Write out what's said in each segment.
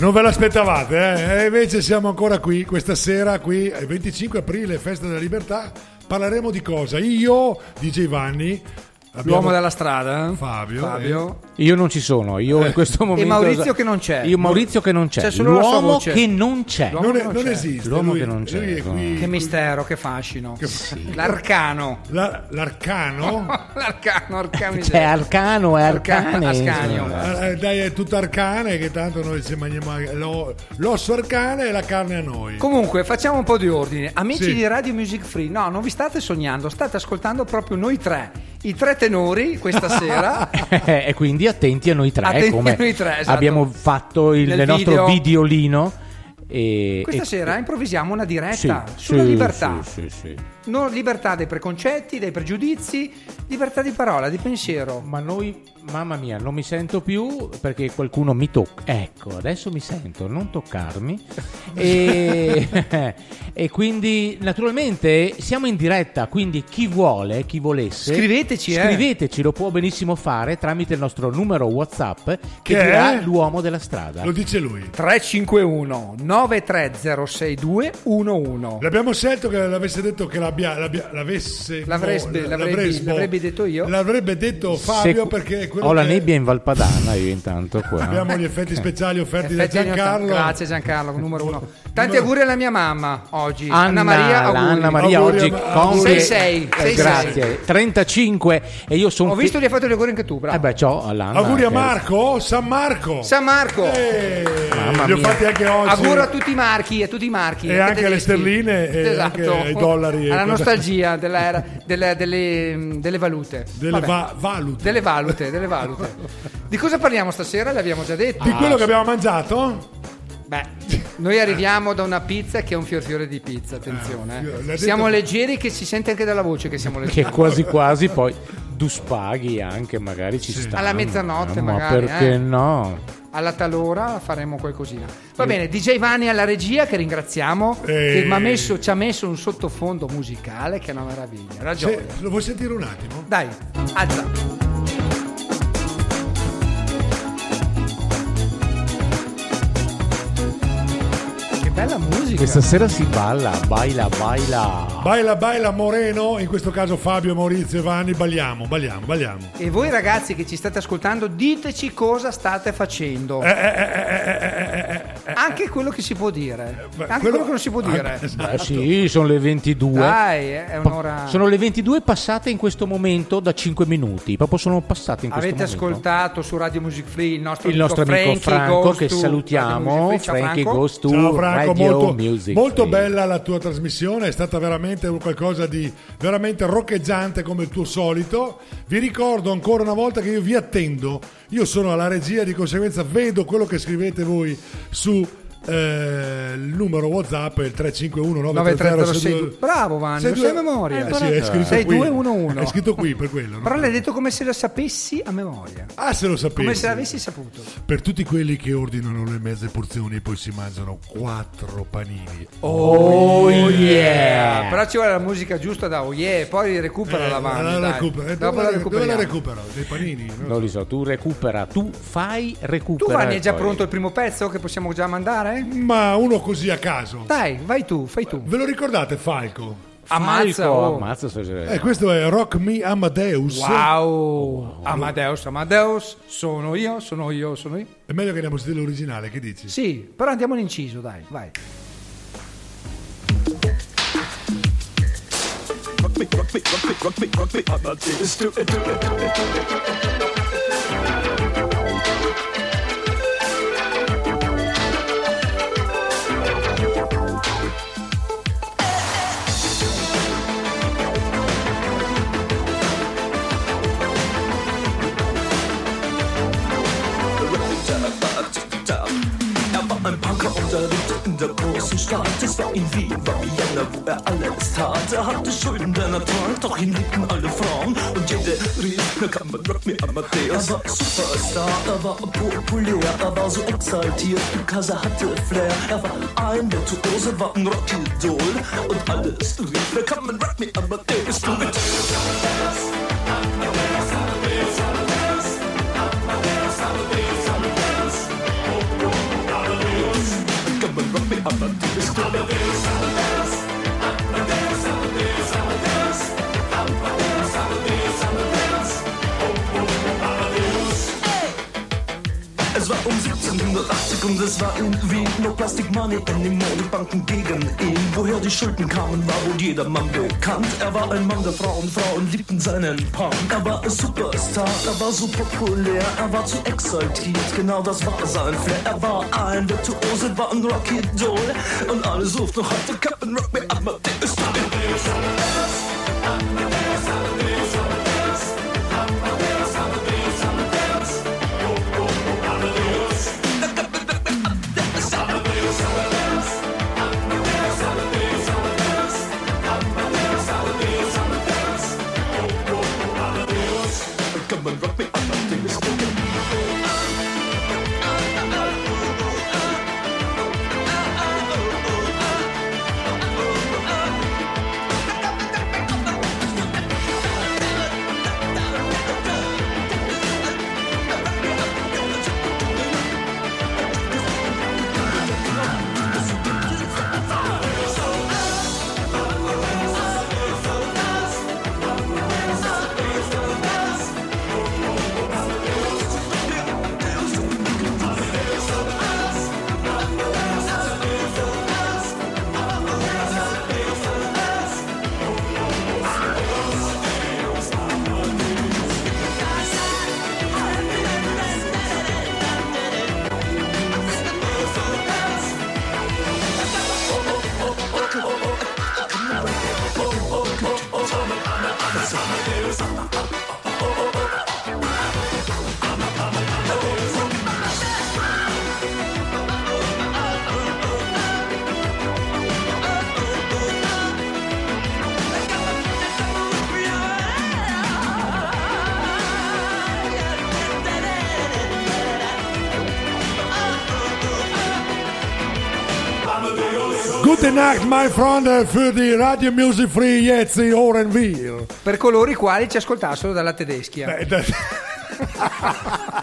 Non ve l'aspettavate, eh? E invece siamo ancora qui, questa sera, qui, il 25 aprile, Festa della Libertà. Parleremo di cosa? Io, DJ Vanni, l'uomo della strada, Fabio. Io non ci sono, io in questo momento. E Maurizio che non c'è. C'è solo l'uomo che non c'è. Non esiste. L'uomo che non c'è. Che mistero, che fascino. Sì. L'arcano. L'arcano. Cioè, arcano è arcane. Dai, è tutto arcane, che tanto noi ci mangiamo l'osso arcane e la carne a noi. Comunque, facciamo un po' di ordine. Amici di Radio Music Free, no, non vi state sognando, state ascoltando proprio noi tre. I tre tenori questa sera. E quindi attenti a noi tre, esatto. Abbiamo fatto il nostro videolino e questa sera improvvisiamo una diretta sulla libertà. No, libertà dai preconcetti, dai pregiudizi, libertà di parola, di pensiero. Ma noi, mamma mia, non mi sento più perché qualcuno mi tocca. Ecco, adesso mi sento, non toccarmi. E quindi naturalmente siamo in diretta, quindi chi vuole, chi volesse, scriveteci, lo può benissimo fare tramite il nostro numero WhatsApp che dirà l'uomo della strada. Lo dice lui. 351 9306211. L'abbiamo scelto che l'avesse detto che l'avrebbe detto io. L'avrebbe detto Fabio perché ho la nebbia in Valpadana io intanto qua. Abbiamo gli effetti speciali offerti da Giancarlo. Grazie Giancarlo, numero uno. Tanti auguri alla mia mamma oggi. Anna Maria oggi compie 66. Grazie. 35 e io sono. Ho visto gli hai fatto gli auguri anche tu, bravo. Auguri a Marco, San Marco. Mamma mia. Li ho fatti anche oggi. Auguro a tutti i marchi e anche alle sterline e ai dollari. Alla nostalgia delle valute. Delle valute. Di cosa parliamo stasera? L'abbiamo già detto. Di quello che abbiamo mangiato? Beh, noi arriviamo da una pizza che è un fiorfiore di pizza, attenzione. Siamo leggeri, che si sente anche dalla voce che siamo leggeri. Che quasi poi du spaghi anche magari ci sta. Alla mezzanotte magari. Ma perché no? Alla talora faremo qualcosina. Va bene, DJ Vanni alla regia che ringraziamo, che ci ha messo un sottofondo musicale che è una meraviglia. Ragione. Lo vuoi sentire un attimo? Dai, alza. Bella musica. Questa sera si baila Moreno, in questo caso Fabio, Maurizio e Vanni, balliamo. E voi ragazzi che ci state ascoltando, diteci cosa state facendo. Anche quello che si può dire. Quello che non si può dire. Esatto. Sì, sono le 22. Dai, è un'ora. Sono le 22 passate in questo momento da 5 minuti. Proprio sono passate in questo momento. Avete ascoltato su Radio Music Free il nostro amico Franco che salutiamo. Frankie Goes to Radio Music Free. Ciao, Franco. Molto bella la tua trasmissione, è stata veramente qualcosa di veramente roccheggiante come il tuo solito. Vi ricordo ancora una volta che io vi attendo, io sono alla regia, di conseguenza vedo quello che scrivete voi su il numero WhatsApp è il 351 930. Bravo Vanni, lo sai a memoria. È 211. È scritto qui per quello. No? Però l'hai detto come se lo sapessi a memoria. Ah, se lo sapessi. Come se l'avessi saputo. Per tutti quelli che ordinano le mezze porzioni e poi si mangiano 4 panini. Oh yeah. Però ci vuole la musica giusta da oh yeah, poi recupera la Vanni. Dopo la recupero dei panini. Non li so, tu recupera, tu fai recupera. Tu Vanni è già pronto il primo pezzo che possiamo già mandare? Ma uno così a caso. Dai, vai tu, fai tu. Ve lo ricordate Falco? Ammazza. Questo è Rock Me Amadeus. Wow. Amadeus. Sono io. È meglio che andiamo a sentire l'originale, che dici? Sì, però andiamo all'inciso, dai, vai. Rock me Amadeus. Do it. I'm großen Stadt. Es war in Wien, war Vienna, wo er alles tat. Er hatte Schulden, er trank, doch ihn liebten alle Frauen. Und jede rief, na kann man rock me Amadeus. Er war Superstar, er war populär, er war so exaltiert, because er hatte Flair. Er war ein Virtuose, war ein Rockidol. Und alles rief, na kann man rock me Amadeus. Es war um 1780 und es war in Wien. No Plastic Money anymore, die Banken gegen ihn. Woher die Schulden kamen, war wohl jedermann bekannt. Er war ein Mann der Frauen, Frauen liebten seinen Punk. Er war ein Superstar, er war so populär, er war zu exaltiert, genau das war sein Flair. Er war ein Virtuose, war ein Rocky-Doll. Und alle suchten noch heute Captain Rock Me Amadeus. Gute Nacht, my friend, für die Radio Music Free, jetzt in Orenville. Per coloro i quali ci ascoltassero dalla Tedeschia. Beh,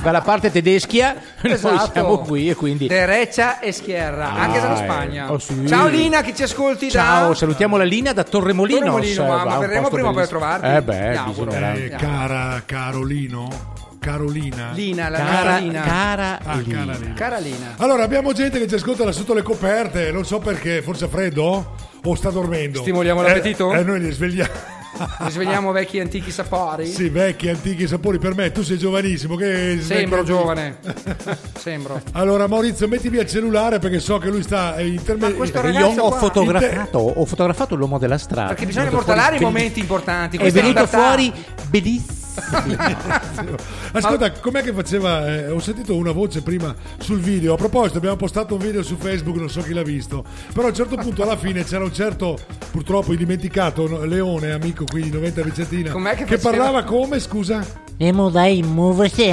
dalla parte tedeschia, esatto. Noi siamo qui e quindi... De Reccia e Schierra, anche dalla Spagna. Oh, sì. Ciao Lina, che ci ascolti Ciao, salutiamo la Lina da Torremolino. Torremolino, ma verremo prima per trovarti. Cara Carolino... Carolina. Lina, la Carolina. Carolina. Allora, abbiamo gente che ci ascolta da sotto le coperte, non so perché, forse è freddo o sta dormendo. Stimoliamo l'appetito? Noi li svegliamo. Li svegliamo vecchi antichi sapori? Sì, vecchi antichi sapori. Per me, tu sei giovanissimo. Che sembro giovane. Sembro. Allora, Maurizio, metti via il cellulare perché so che lui sta Ho fotografato l'uomo della strada. Perché bisogna immortalare i momenti importanti. È venuto fuori bellissimo. Ascolta, com'è che faceva? Ho sentito una voce prima sul video. A proposito, abbiamo postato un video su Facebook, non so chi l'ha visto, però a un certo punto alla fine c'era un certo, purtroppo dimenticato, Leone, amico qui di Noventa Vicentina, che parlava come, scusa? Nemo dai, muoversi,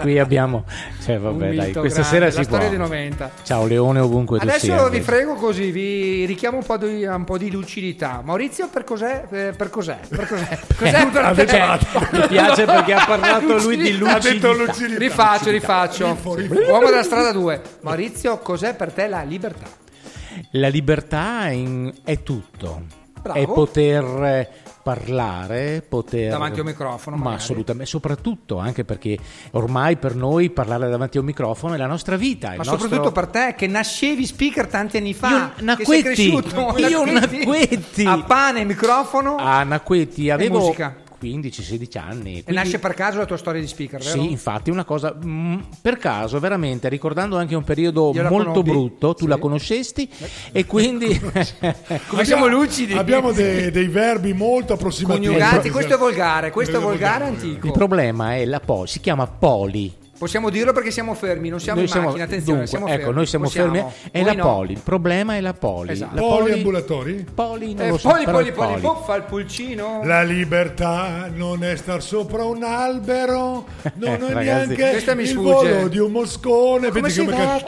qui abbiamo, cioè vabbè dai, questa grande sera si può. La storia di 90. Ciao Leone, ovunque tu sia. Adesso vi frego così, vi richiamo un po' di lucidità. Maurizio, per cos'è? Cos'è per te? Mi piace perché ha parlato lui di lucidità. Rifaccio. Uomo della strada 2. Maurizio, cos'è per te la libertà? La libertà è tutto. Bravo. È poter parlare, davanti a un microfono, ma assolutamente, soprattutto anche perché ormai per noi parlare davanti a un microfono è la nostra vita, ma soprattutto per te che nascevi speaker tanti anni fa, che sei cresciuto a pane e microfono, a Nacquetti avevo musica. 15-16 anni. Quindi... E nasce per caso la tua storia di speaker, vero? Sì, infatti una cosa per caso, veramente, ricordando anche un periodo molto brutto, tu la conoscesti e quindi... Come siamo lucidi. Abbiamo dei verbi molto approssimativi. Coniugati, questo è volgare antico. Il problema è si chiama poli. Possiamo dirlo perché siamo fermi, non siamo noi in macchina, attenzione, dunque, siamo fermi. Ecco, noi siamo fermi. È la poli, no. Il problema è la poli. Esatto. La poli ambulatori? Poli non lo so, poli fa il pulcino. La libertà non è star sopra un albero, non è neanche il volo di un moscone. Come vedi come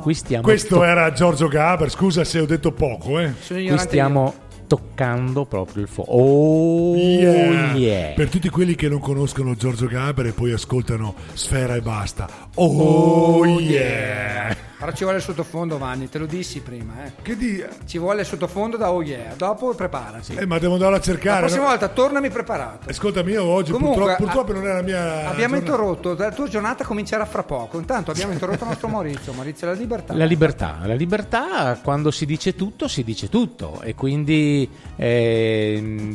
qui stiamo questo era Giorgio Gaber, scusa se ho detto poco, eh. Qui stiamo toccando proprio il fuoco. Oh yeah. Yeah. Per tutti quelli che non conoscono Giorgio Gaber e poi ascoltano Sfera e Basta. Oh yeah. Però ci vuole il sottofondo, Vanni, te lo dissi prima, eh. Che dia? Ci vuole il sottofondo da oh yeah. Dopo preparati. Ma devo andare a cercare. La prossima volta tornami preparato. Ascoltami, io oggi comunque, purtroppo non è la mia. Abbiamo interrotto, la tua giornata comincerà fra poco. Intanto abbiamo interrotto il nostro Maurizio, la libertà. La libertà, quando si dice tutto e quindi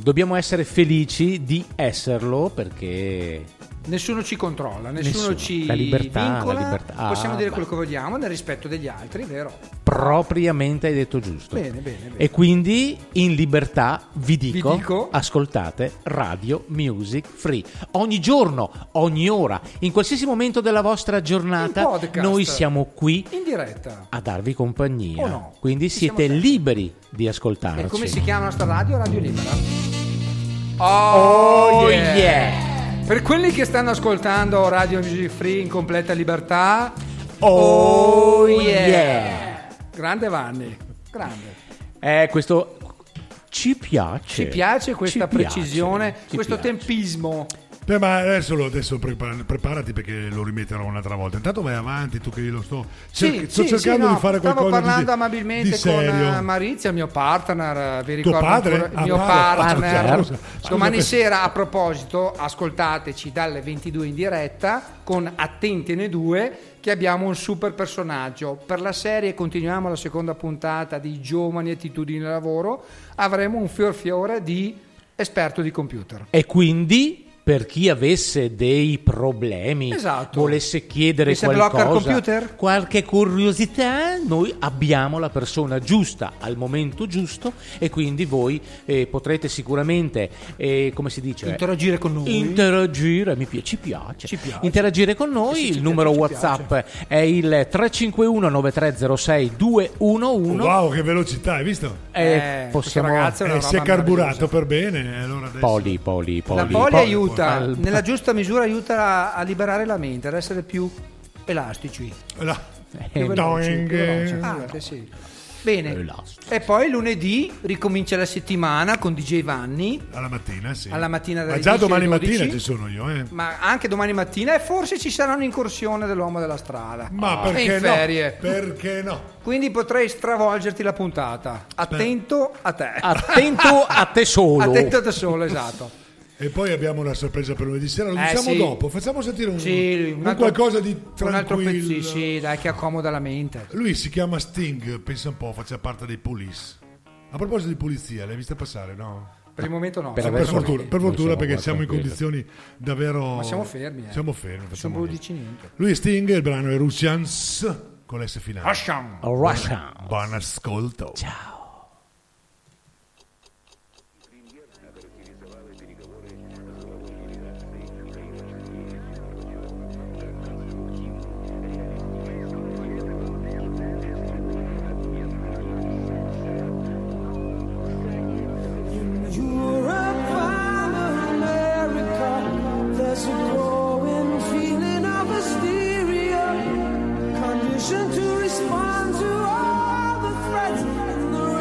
dobbiamo essere felici di esserlo, perché nessuno ci controlla, nessuno ci vincola, possiamo dire quello che vogliamo nel rispetto degli altri, vero? Propriamente hai detto giusto. Bene. E quindi in libertà vi dico, ascoltate Radio Music Free. Ogni giorno, ogni ora, in qualsiasi momento della vostra giornata, podcast, noi siamo qui in diretta a darvi compagnia. No, quindi siete liberi di ascoltarci. E come si chiama la nostra radio? Radio Libera. Oh yeah! Yeah. Per quelli che stanno ascoltando Radio Music Free in completa libertà, oh yeah, yeah. Grande Vanni, grande. Questo ci piace questa precisione, questo tempismo. Beh, ma adesso preparati perché lo rimetterò un'altra volta. Intanto vai avanti, tu che io lo sto cercando di fare qualcosa. Stavo parlando amabilmente di serio con Marizia, mio partner. Vi ricordo il mio partner. Domani sera, a proposito, ascoltateci dalle 22 in diretta con Attentene 2, che abbiamo un super personaggio. Per la serie continuiamo la seconda puntata di Giovani Attitudini al Lavoro. Avremo un fiore di esperto di computer. E quindi, per chi avesse dei problemi, volesse chiedere qualcosa, qualche curiosità, noi abbiamo la persona giusta al momento giusto e quindi voi potrete sicuramente, come si dice? Interagire con noi. Interagire, ci piace. Interagire con noi, il numero WhatsApp è il 351-9306-211. Wow, che velocità, hai visto? Si è carburato per bene. Allora adesso. Poli. La Poli aiuta. Nella giusta misura aiuta a liberare la mente, ad essere più elastici. Più veloci. Bene. Elastici. E poi lunedì ricomincia la settimana con DJ Vanni alla mattina, sì. Alla mattina dalle 10 alle 12. Ma già domani mattina ci sono io, eh. Ma anche domani mattina e forse ci sarà un'incursione dell'uomo della strada. Ma perché no? Ferie. Perché no? Quindi potrei stravolgerti la puntata. Attento a te. Attento a te solo. Attento a te solo, esatto. E poi abbiamo una sorpresa per lunedì sera, lo diciamo dopo, facciamo sentire un altro, qualcosa di tranquillo. Un altro pezzo, sì, dai, che accomoda la mente. Lui si chiama Sting, pensa un po', faccia parte dei Police. A proposito di polizia, l'hai vista passare, no? Per il momento no. Per fortuna perché siamo in condizioni davvero. Ma siamo fermi, eh. Siamo non dici niente. Lui è Sting, il brano è Russians, con l'S finale. Russians. Buon ascolto. Ciao. To respond to all the threats and the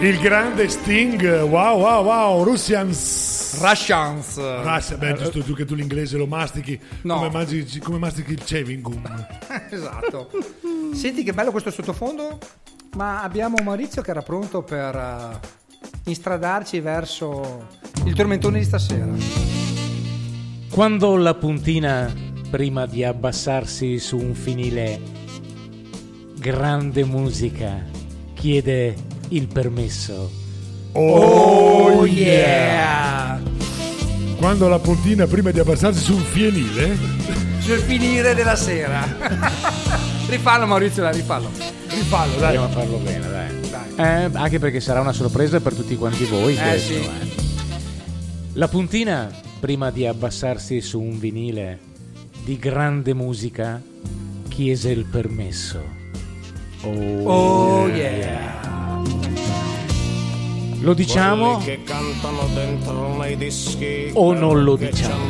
Il grande Sting, wow wow wow, Russians. Beh, giusto tu che tu l'inglese lo mastichi, no. Come mastichi il chewing gum. Esatto. Senti che bello questo sottofondo, ma abbiamo Maurizio che era pronto per instradarci verso il tormentone di stasera. Quando la puntina, prima di abbassarsi su un finile, grande musica, chiede il permesso. Oh yeah! Quando la puntina prima di abbassarsi su un fienile, c'è il finire della sera. Rifallo Maurizio, dai, rifallo. Andiamo a farlo bene, dai. Anche perché sarà una sorpresa per tutti quanti voi questo, sì. La puntina prima di abbassarsi su un vinile di grande musica chiese il permesso. Oh yeah. Lo diciamo che cantano dentro nei dischi, o non lo diciamo?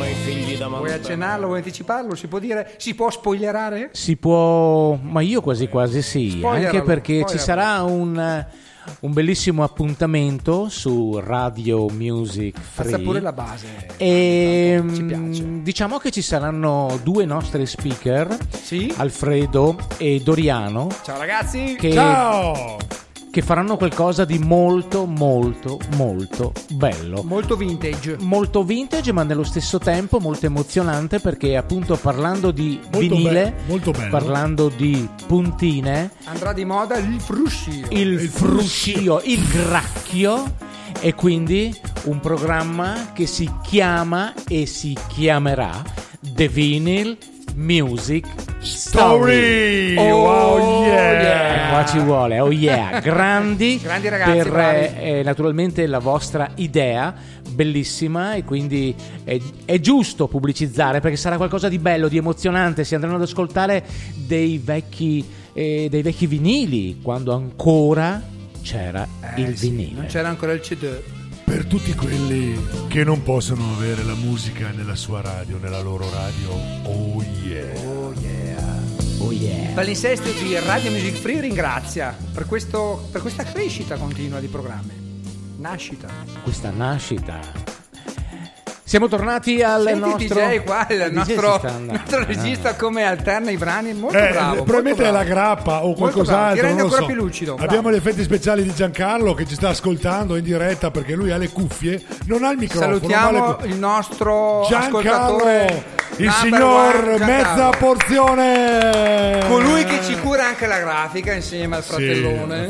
Vuoi accennarlo, vuoi anticiparlo? Si può dire? Si può spoilerare? Si può, ma io quasi quasi sì. Spoileralo, anche perché spoileralo. Ci sarà un bellissimo appuntamento su Radio Music Free. Passa pure la base. E ci piace. Diciamo che ci saranno due nostri speaker, sì? Alfredo e Doriano. Ciao ragazzi! Ciao! Che faranno qualcosa di molto molto molto bello, molto vintage, ma nello stesso tempo molto emozionante, perché appunto parlando di vinile, molto bello, parlando di puntine, andrà di moda il fruscio, il gracchio, e quindi un programma che si chiama e si chiamerà The Vinyl Music Story. Oh yeah. Qua ci vuole, oh yeah. Grandi ragazzi, per naturalmente la vostra idea bellissima, e quindi è giusto pubblicizzare, perché sarà qualcosa di bello, di emozionante. Si andranno ad ascoltare dei vecchi vinili, quando ancora c'era il vinile, non c'era ancora il CD. Per tutti quelli che non possono avere la musica nella sua radio, nella loro radio, oh yeah. Oh yeah. Oh yeah. Palinsesto di Radio Music Free ringrazia per questa crescita continua di programmi. Nascita. Siamo tornati al nostro DJ qua, il nostro regista come alterna i brani, molto bravo. Probabilmente è la grappa o qualcos'altro, ti rende ancora più lucido. Abbiamo gli effetti speciali di Giancarlo che ci sta ascoltando in diretta, perché lui ha le cuffie, non ha il microfono. Salutiamo il nostro ascoltatore, il signor Mezza Porzione, colui che ci cura anche la grafica insieme al fratellone.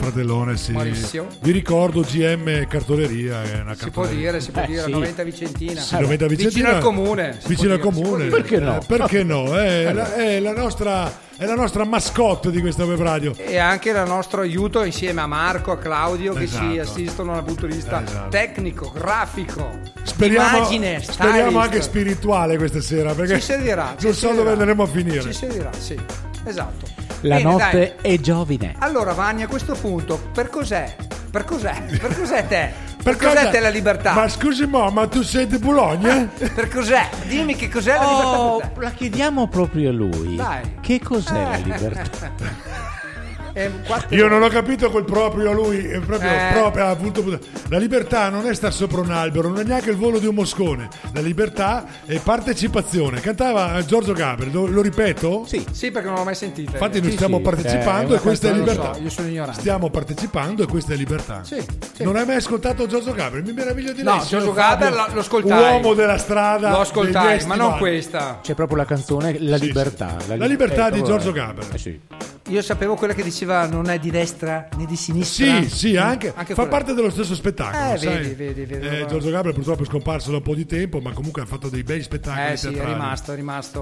Sì. Marissimo. Vi ricordo GM Cartoleria, è una cartoleria. Si può dire, Noventa Vicentina. Vicino al comune. Perché no? È la nostra mascotte di questa web radio. E anche il nostro aiuto insieme a Marco, a Claudio, esatto, che ci assistono dal punto di vista tecnico, grafico, immagine, speriamo anche spirituale questa sera, perché ci servirà. Dove andremo a finire. Ci servirà, sì, esatto. La Bene, notte dai. È giovine. Allora Vanni, a questo punto, per cos'è te? Cos'è te la libertà? Ma scusi ma tu sei di Bologna? Per cos'è? Dimmi che cos'è la libertà per te. La chiediamo proprio a lui. Dai. Che cos'è la libertà? Io non ho capito quel proprio a lui. La libertà non è star sopra un albero, non è neanche il volo di un moscone. La libertà è partecipazione. Cantava Giorgio Gaber, lo ripeto? Sì, perché non l'ho mai sentita. Infatti noi stiamo partecipando e questa è libertà. Io sono ignorante. Stiamo partecipando e questa è libertà. Sì. Non hai mai ascoltato Giorgio Gaber? Mi meraviglio di lei. No, Giorgio Gaber l'ho ascoltato. Uomo della strada. L'ho ascoltato, ma non questa. C'è proprio la canzone La libertà. Sì. La libertà di Giorgio Gaber. Sì. Io sapevo quella che diceva non è di destra né di sinistra. Sì, anche fa parte dello stesso spettacolo. Vedi. Giorgio Gaber purtroppo è scomparso da un po' di tempo, ma comunque ha fatto dei bei spettacoli teatrali.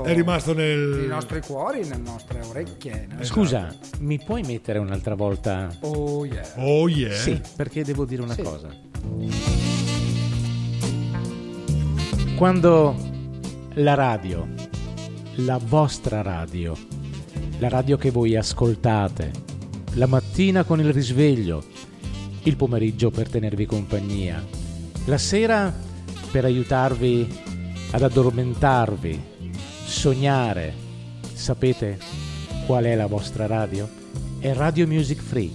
È rimasto nei nostri cuori, nelle nostre orecchie. Scusa, mi puoi mettere un'altra volta? Oh yeah. Sì, perché devo dire una cosa. Quando la radio, la vostra radio, la radio che voi ascoltate, la mattina con il risveglio, il pomeriggio per tenervi compagnia, la sera per aiutarvi ad addormentarvi, sognare. Sapete qual è la vostra radio? È Radio Music Free,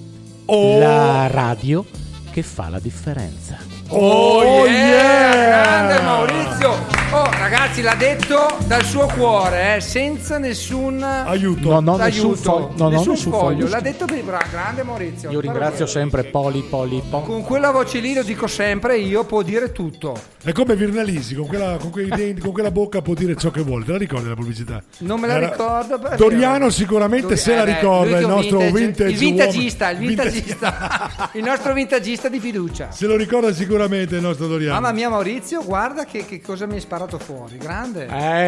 la radio che fa la differenza. Oh yeah, grande Maurizio. Oh ragazzi, l'ha detto dal suo cuore, senza nessun aiuto. Nessun foglio. L'ha detto per grande Maurizio. Io ringrazio sempre Poli. Con quella voce lì, lo dico sempre, io può dire tutto. È come Virnalisi, con quella bocca può dire ciò che vuole. Te la ricordi la pubblicità? Non me la ricordo. Doriano sicuramente se la ricorda, il nostro vintagista. Il nostro vintagista di fiducia. Se lo ricorda sicuramente il nostro Doriano. Mamma mia Maurizio, guarda che cosa mi hai sparato fuori. Grande.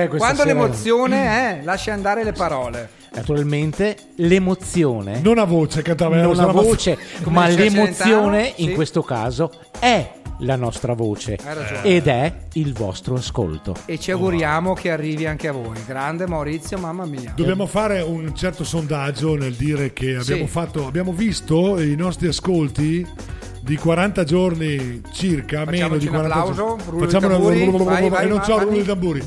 Quando sera... l'emozione, lascia andare le parole. Naturalmente l'emozione. Non a voce, cantava. Non a voce, ma l'emozione in questo caso è la nostra voce ed è il vostro ascolto, e ci auguriamo che arrivi anche a voi. Grande Maurizio, mamma mia. Dobbiamo fare un certo sondaggio nel dire che abbiamo visto i nostri ascolti di 40 giorni circa. Facciamoci meno di 40 applauso, giorni. Facciamo un applauso e non c'ho rullo di tamburi.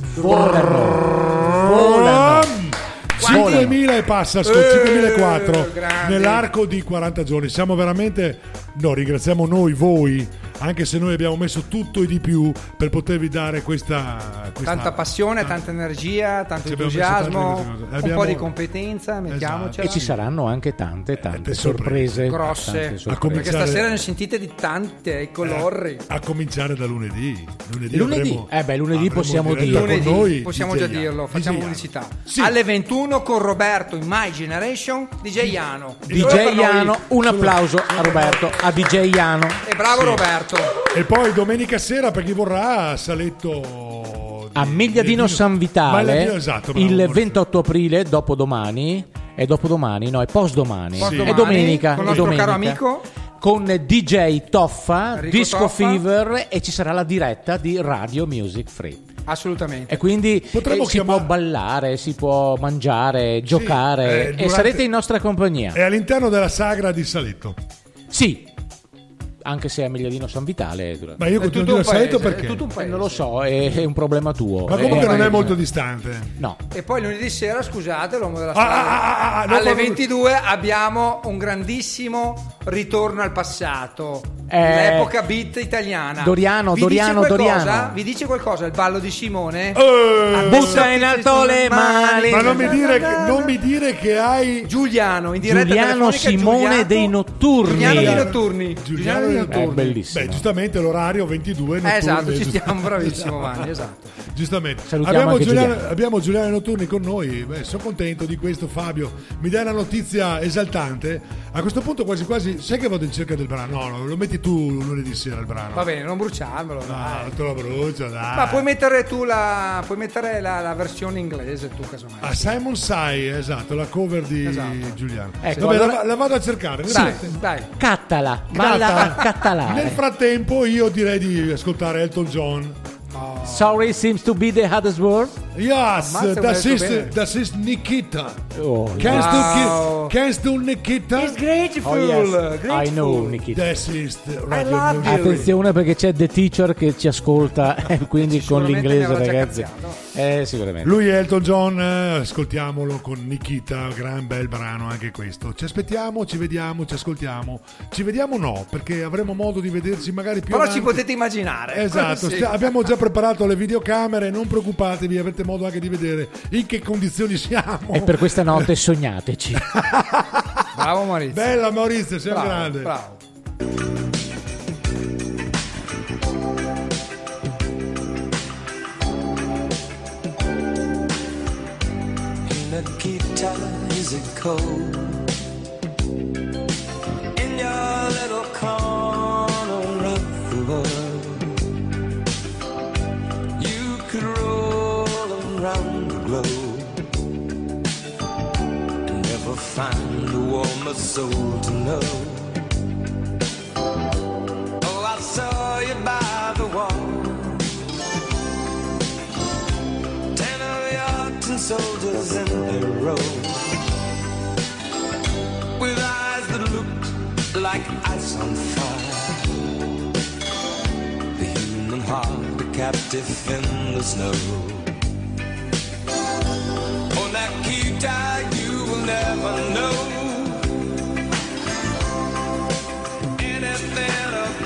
5.000 e passa, 5.004 nell'arco di 40 giorni. Siamo veramente, ringraziamo noi, voi, anche se noi abbiamo messo tutto e di più per potervi dare questa tanta passione, tanta energia, tanto entusiasmo, un po' di competenza, mettiamocela. E ci saranno anche tante sorprese grosse, perché stasera ne sentite di tante colori, a cominciare da lunedì possiamo dire lunedì, noi possiamo DJ già Iano. Dirlo, facciamo pubblicità alle 21 con Roberto in My Generation, DJ Iano. DJ Iano, un applauso a Roberto, a DJ Iano, e bravo Roberto. E poi domenica sera, per chi vorrà, Saletto a Migliadino San Vitale, esatto, il 28 aprile, postdomani, è domenica, con il nostro caro amico, con DJ Toffa, Disco Fever, e ci sarà la diretta di Radio Music Free. Assolutamente. E quindi si può ballare, si può mangiare, giocare, e sarete in nostra compagnia. È all'interno della sagra di Saletto. Sì. Anche se a Migliadino San Vitale, ma io continuo a dire Saletto perché non lo so, è un problema tuo. Ma comunque non è molto distante. No. E poi lunedì sera, scusate, l'uomo della strada, alle 22 abbiamo un grandissimo ritorno al passato, l'epoca beat italiana. Doriano. Vi dice qualcosa il ballo di Simone? Butta in alto le mani. Ma non mi dire che hai Giuliano in diretta telefonica. Giuliano dei Notturni. È bellissimo. Beh, giustamente l'orario 22 notturni. Esatto, ci stiamo, bravissimo Vanni, esatto. Giustamente. Abbiamo Giuliano Notturni con noi. Beh, sono contento di questo, Fabio. Mi dai una notizia esaltante. A questo punto quasi quasi, sai che vado in cerca del brano? No, lo metti tu lunedì sera il brano. Va bene, non bruciarmelo. No, te lo brucio, dai. Ma puoi mettere tu la versione inglese, tu casomai. A Simon Sai, esatto, la cover di Giuliano. Ecco, vabbè, allora... la vado a cercare. Dai. Cattala. Nel frattempo io direi di ascoltare Elton John. Sorry seems to be the hardest word. Yes, that is Nikita. Can still Nikita? It's grateful. I know Nikita. That is Radio Music. Attenzione perché c'è The Teacher che ci ascolta, quindi con l'inglese, ragazzi. Sicuramente. Lui è Elton John, ascoltiamolo con Nikita, gran bel brano anche questo. Ci aspettiamo, ci vediamo, ci ascoltiamo. Ci vediamo perché avremo modo di vederci magari più avanti. Però ci potete immaginare. Esatto, abbiamo già preparato le videocamere, non preoccupatevi, avrete modo anche di vedere in che condizioni siamo. E per questa notte sognateci. Bravo Maurizio. Bella Maurizio, sei grande. Bravo. Nikita, is it cold in your little corner of the world? You could roll around the globe and never find a warmer soul to know. Oh, I saw you by the wall, 10 of your 10 soldiers in their row, with eyes that looked like ice on fire, the human heart, a captive in the snow. Oh, Nikita, you will never know anything about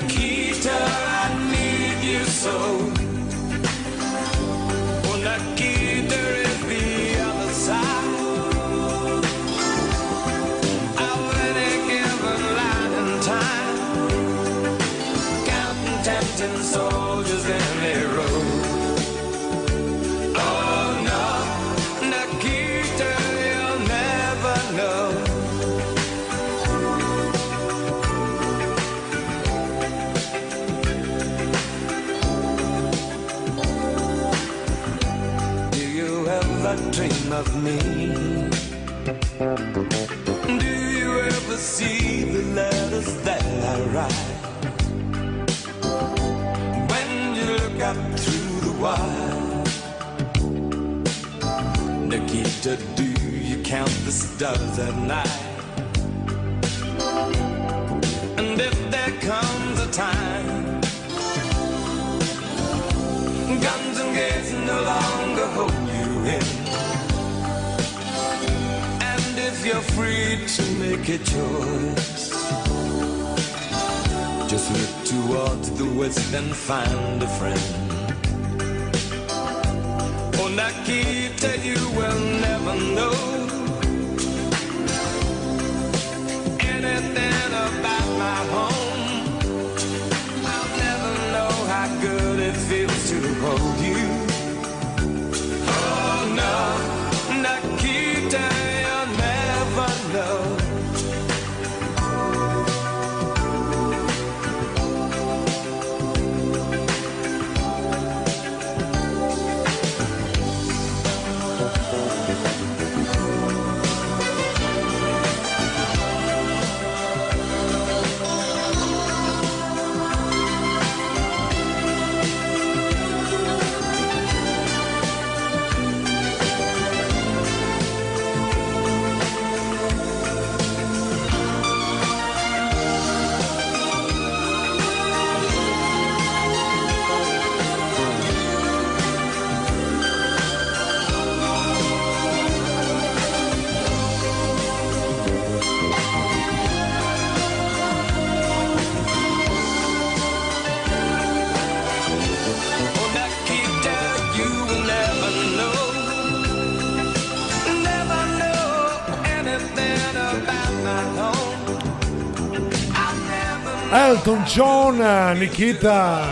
Nikita, I need you so. Oh, Nikita, there is the other side. Of any given light and time, counting tempting soldiers in their row. Oh no, Nikita, you'll never know. Dream of me. Do you ever see the letters that I write? When you look up through the wire, Nikita, do you count the stars at night? And if there comes a time, guns and gates no longer hold you in. If you're free to make a choice, just look towards the west and find a friend. Oh, Nikita, you will never know anything about my home. I'll never know how good it feels to hold you. Oh, no, Nikita. Elton John, Nikita,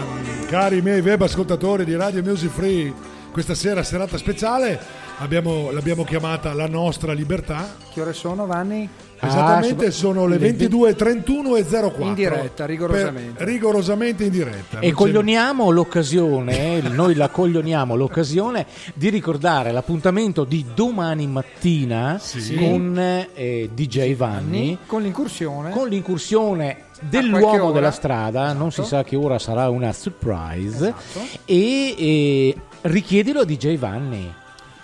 cari miei web ascoltatori di Radio Music Free, questa sera serata speciale, l'abbiamo chiamata La Nostra Libertà. Che ore sono, Vanni? Esattamente, sono le 22:31:04. In diretta, rigorosamente. Rigorosamente in diretta. E coglioniamo l'occasione, noi la coglioniamo l'occasione di ricordare l'appuntamento di domani mattina, sì, con DJ Vanni. Con l'incursione dell'uomo della strada, esatto. Non si sa che ora sarà una surprise, esatto. E richiedilo a DJ Vanni,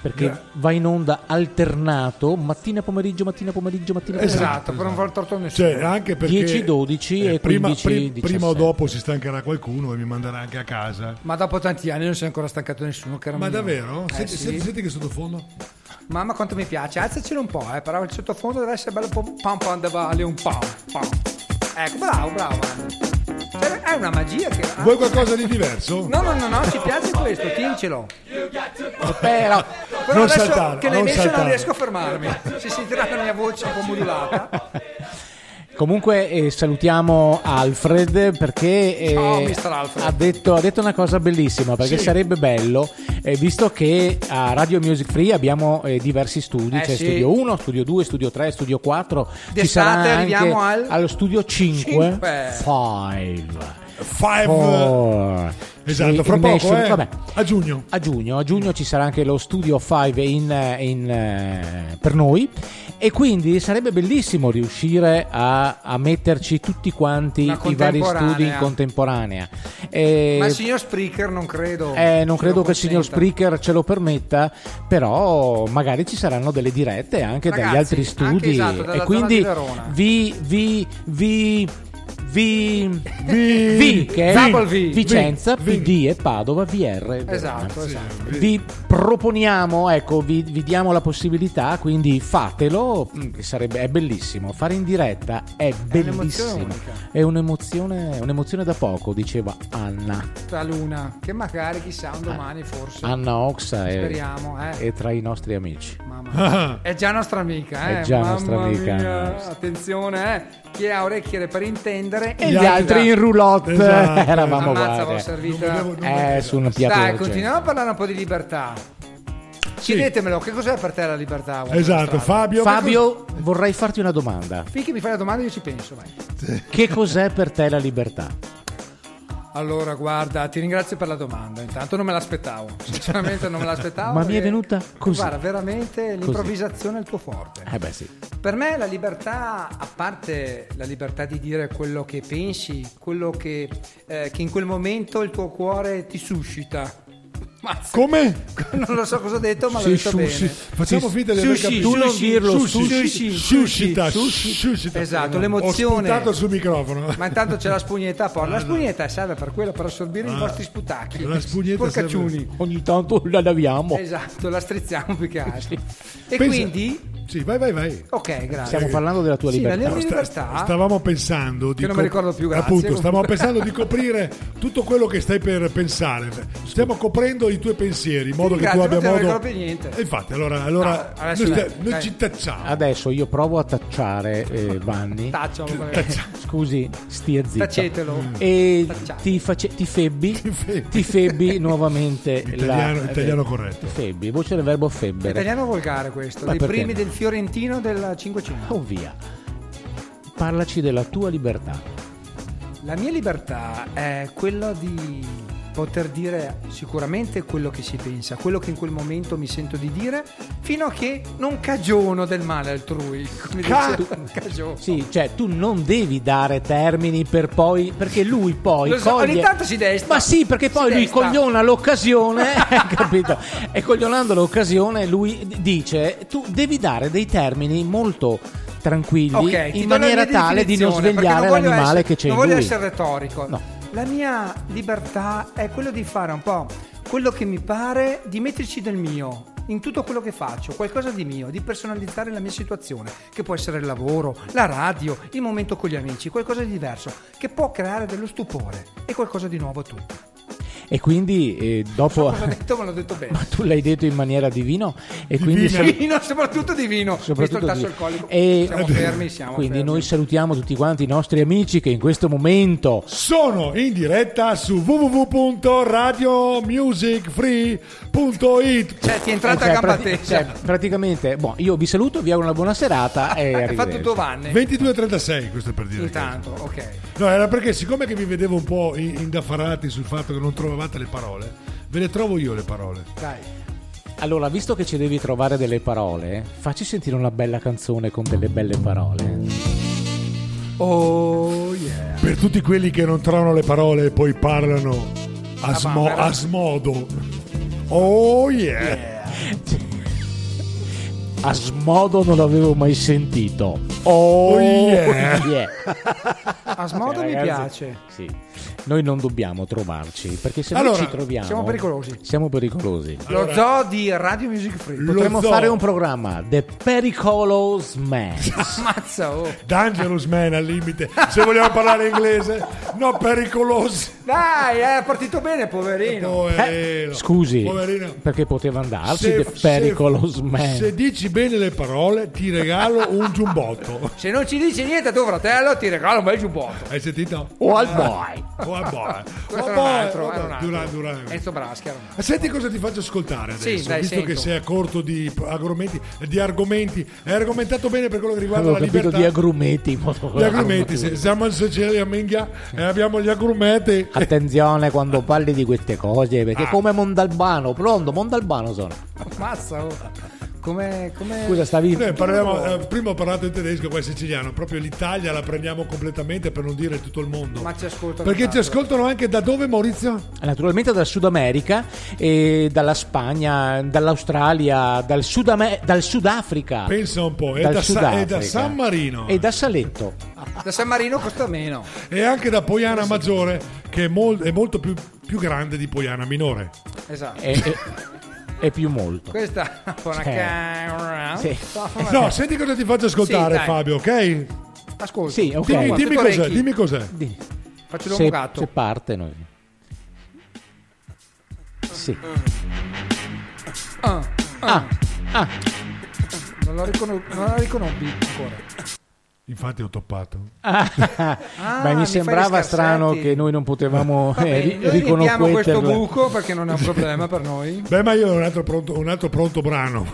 perché va in onda alternato mattina pomeriggio. Esatto, per non far torto a nessuno. Cioè, anche perché 10-12 e 15-17. Prima o dopo si stancherà qualcuno e mi manderà anche a casa. Ma dopo tanti anni non si è ancora stancato nessuno, caro mio. Ma davvero? Senti che sottofondo. Mamma, quanto mi piace. Alzacelo un po', però il sottofondo deve essere bello pam de vale un pam. Ecco, bravo. È una magia che... Vuoi qualcosa di diverso? No, ci piace questo, tincelo. Però non adesso saltare, che l'hai messo non riesco a fermarmi. Si sentirà la mia voce un po' modulata. Comunque salutiamo Alfred, perché ciao, Mr. Alfred. Ha detto una cosa bellissima, perché sarebbe bello, visto che a Radio Music Free abbiamo diversi studi, c'è Studio 1, Studio 2, Studio 3, Studio 4, ci sarà anche allo Studio 5. Esatto, fra poco, vabbè. A giugno ci sarà anche lo Studio 5 in per noi, e quindi sarebbe bellissimo riuscire a metterci tutti quanti i vari studi in contemporanea. Ma il signor Spreaker non credo che il signor Spreaker ce lo permetta, però magari ci saranno delle dirette anche, ragazzi, dagli altri studi, anche, esatto, e quindi vi Vicenza, PD e Padova, VR. Esatto. Vi proponiamo, ecco, vi diamo la possibilità, quindi fatelo, che sarebbe, è bellissimo. Fare in diretta è bellissimo. È un'emozione da poco, diceva Anna. Tra l'una, che magari chissà un domani forse. Anna Oxa è tra i nostri amici. Mamma. È già nostra amica, eh? È già nostra amica. Mia. Attenzione, chi ha orecchie per intendere e gli altri in roulotte. Esatto. Eravamo su una piattaforma. Dai, continuiamo a parlare un po' di libertà. Sì. Chiedetemelo, che cos'è per te la libertà? Esatto, Fabio, vorrei farti una domanda. Finché mi fai la domanda io ci penso, vai. Sì. Che cos'è per te la libertà? Allora, guarda, ti ringrazio per la domanda. Intanto non me l'aspettavo, sinceramente non me l'aspettavo. Ma mi è venuta così. Guarda, veramente l'improvvisazione è il tuo forte. Eh beh, sì. Per me la libertà, a parte la libertà di dire quello che pensi, quello che in quel momento il tuo cuore ti suscita. Mazza. Come? Non lo so cosa ho detto, ma l'ho detto bene. Facciamo finta di aver capito. Tu non dirlo. Suscita. Esatto, l'emozione. Ho sputato sul microfono. Ma intanto c'è la spugnetta a porta. La spugnetta serve per quello, per assorbire i vostri sputacchi. La spugnetta serve. Ogni tanto la laviamo. Esatto, la strizziamo più che altro. E quindi... Sì, vai. Ok, grazie. Stiamo parlando della tua libertà. La mia libertà. Stavamo pensando di... Che non mi ricordo più, grazie. Appunto, stavamo pensando di coprire tutto quello che stai per pensare. Stiamo coprendo i tuoi pensieri in modo che tu abbia modo. Non ricordo più niente. E infatti, allora no, noi ci tacciamo. Adesso io provo a tacciare Vanni. Scusi, stia zitto. Taccetelo. E ti febbi nuovamente italiano corretto. Febbi, voce del verbo febbere. Italiano volgare questo, dei primi del fiorentino del 500. Ovvia. Parlaci della tua libertà. La mia libertà è quella di poter dire sicuramente quello che si pensa, quello che in quel momento mi sento di dire, fino a che non cagiono del male altrui. Come cagiono. Sì, cioè tu non devi dare termini per poi, perché lui poi ogni tanto si desta. Ma sì, perché poi lui cogliona l'occasione, capito? E coglionando l'occasione lui dice: tu devi dare dei termini molto tranquilli, okay, in maniera tale di non svegliare l'animale che c'è in lui. Non voglio essere retorico. No. La mia libertà è quello di fare un po' quello che mi pare, di metterci del mio in tutto quello che faccio, qualcosa di mio, di personalizzare la mia situazione, che può essere il lavoro, la radio, il momento con gli amici, qualcosa di diverso, che può creare dello stupore e qualcosa di nuovo a tutti. E quindi dopo non so cosa ho detto, ma l'ho detto bene. Ma tu l'hai detto in maniera divino e quindi soprattutto divino. Questo è il tasso alcolico. Siamo fermi. Noi salutiamo tutti quanti i nostri amici che in questo momento sono in diretta su www.radiomusicfree.it. Cioè ti è entrata a gamba tesa. Praticamente, boh, io vi saluto, vi auguro una buona serata e arrivederci. Fatto tutto Vanni. 22:36, questo è per dire. Intanto, ok. No, era perché siccome che vi vedevo un po' indaffarati sul fatto che non trovavate le parole, ve le trovo io le parole. Dai. Allora, visto che ci devi trovare delle parole, facci sentire una bella canzone con delle belle parole. Oh yeah. Per tutti quelli che non trovano le parole e poi parlano a smodo. Oh yeah. A smodo non l'avevo mai sentito. Oh yeah. A smodo mi piace. Sì. Noi non dobbiamo trovarci, perché se noi ci troviamo siamo pericolosi. Allora, lo zoo di Radio Music Free. Potremmo fare un programma The Pericolous Man. Ammazza, Dangerous Man al limite, se vogliamo parlare inglese. No, pericolosi. Dai, è partito bene, poverino. Scusi, poverino. Perché poteva andarsi The Pericolous Man. Se dici bene le parole ti regalo un giubbotto. Se non ci dici niente a tuo fratello ti regalo un bel giubbotto. Hai sentito? O al boy. Durante. Enzo Braschi. Senti cosa ti faccio ascoltare adesso, sì, dai, visto che sei a corto di argomenti. Hai argomentato bene per quello che riguarda la libertà. Di agrumeti. Sì. Siamo in Sicilia, minchia, e abbiamo gli agrumeti. Attenzione quando parli di queste cose, perché come Mondalbano, pronto? Mondalbano sono. Ammazza. Come... Scusa, stavi... prima ho parlato in tedesco, poi in siciliano. Proprio l'Italia la prendiamo completamente, per non dire tutto il mondo. Ma ci ascoltano. Perché ci ascoltano anche da dove, Maurizio? Naturalmente dal Sud America, e dalla Spagna, dall'Australia, dal Sudafrica. Pensa un po', è da San Marino. E da Saletto. Da San Marino costa meno. E anche da Poiana Maggiore, che è molto più grande di Poiana Minore. Esatto. E più molto. Questa sì. No, senti cosa ti faccio ascoltare, sì, Fabio, ok? Ascolta. Sì, okay. Dimmi cos'è, dimmi cos'è. Faccelo un gatto. Se parte noi. Sì. Ah. Non la riconobbi ancora. Infatti ho toppato. Ma mi sembrava strano che noi non potevamo riconoscerlo. Questo buco, perché non è un problema per noi. Beh, ma io ho un altro pronto brano.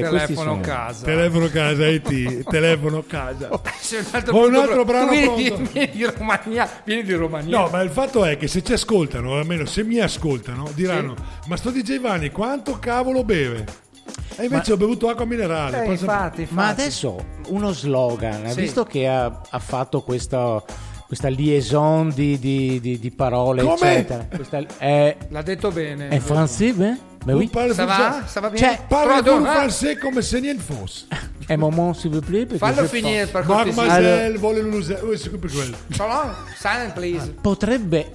Telefono casa IT, telefono casa. Ho un altro brano pronto. Vieni di Romagna. No, ma il fatto è che se ci ascoltano, almeno se mi ascoltano, diranno: sì, ma sto DJ Vanni quanto cavolo beve? E invece ho bevuto acqua minerale. Infatti. Ma adesso uno slogan, sì, visto che ha fatto questa liaison di parole. Come? Eccetera. L'ha detto bene. È français, beh? Ma oui. Parle d'un français come se niente fosse. È moment, s'il vous plaît. Fallo finire, per cortesia. Mademoiselle, vuole quello. Silent, please. Potrebbe...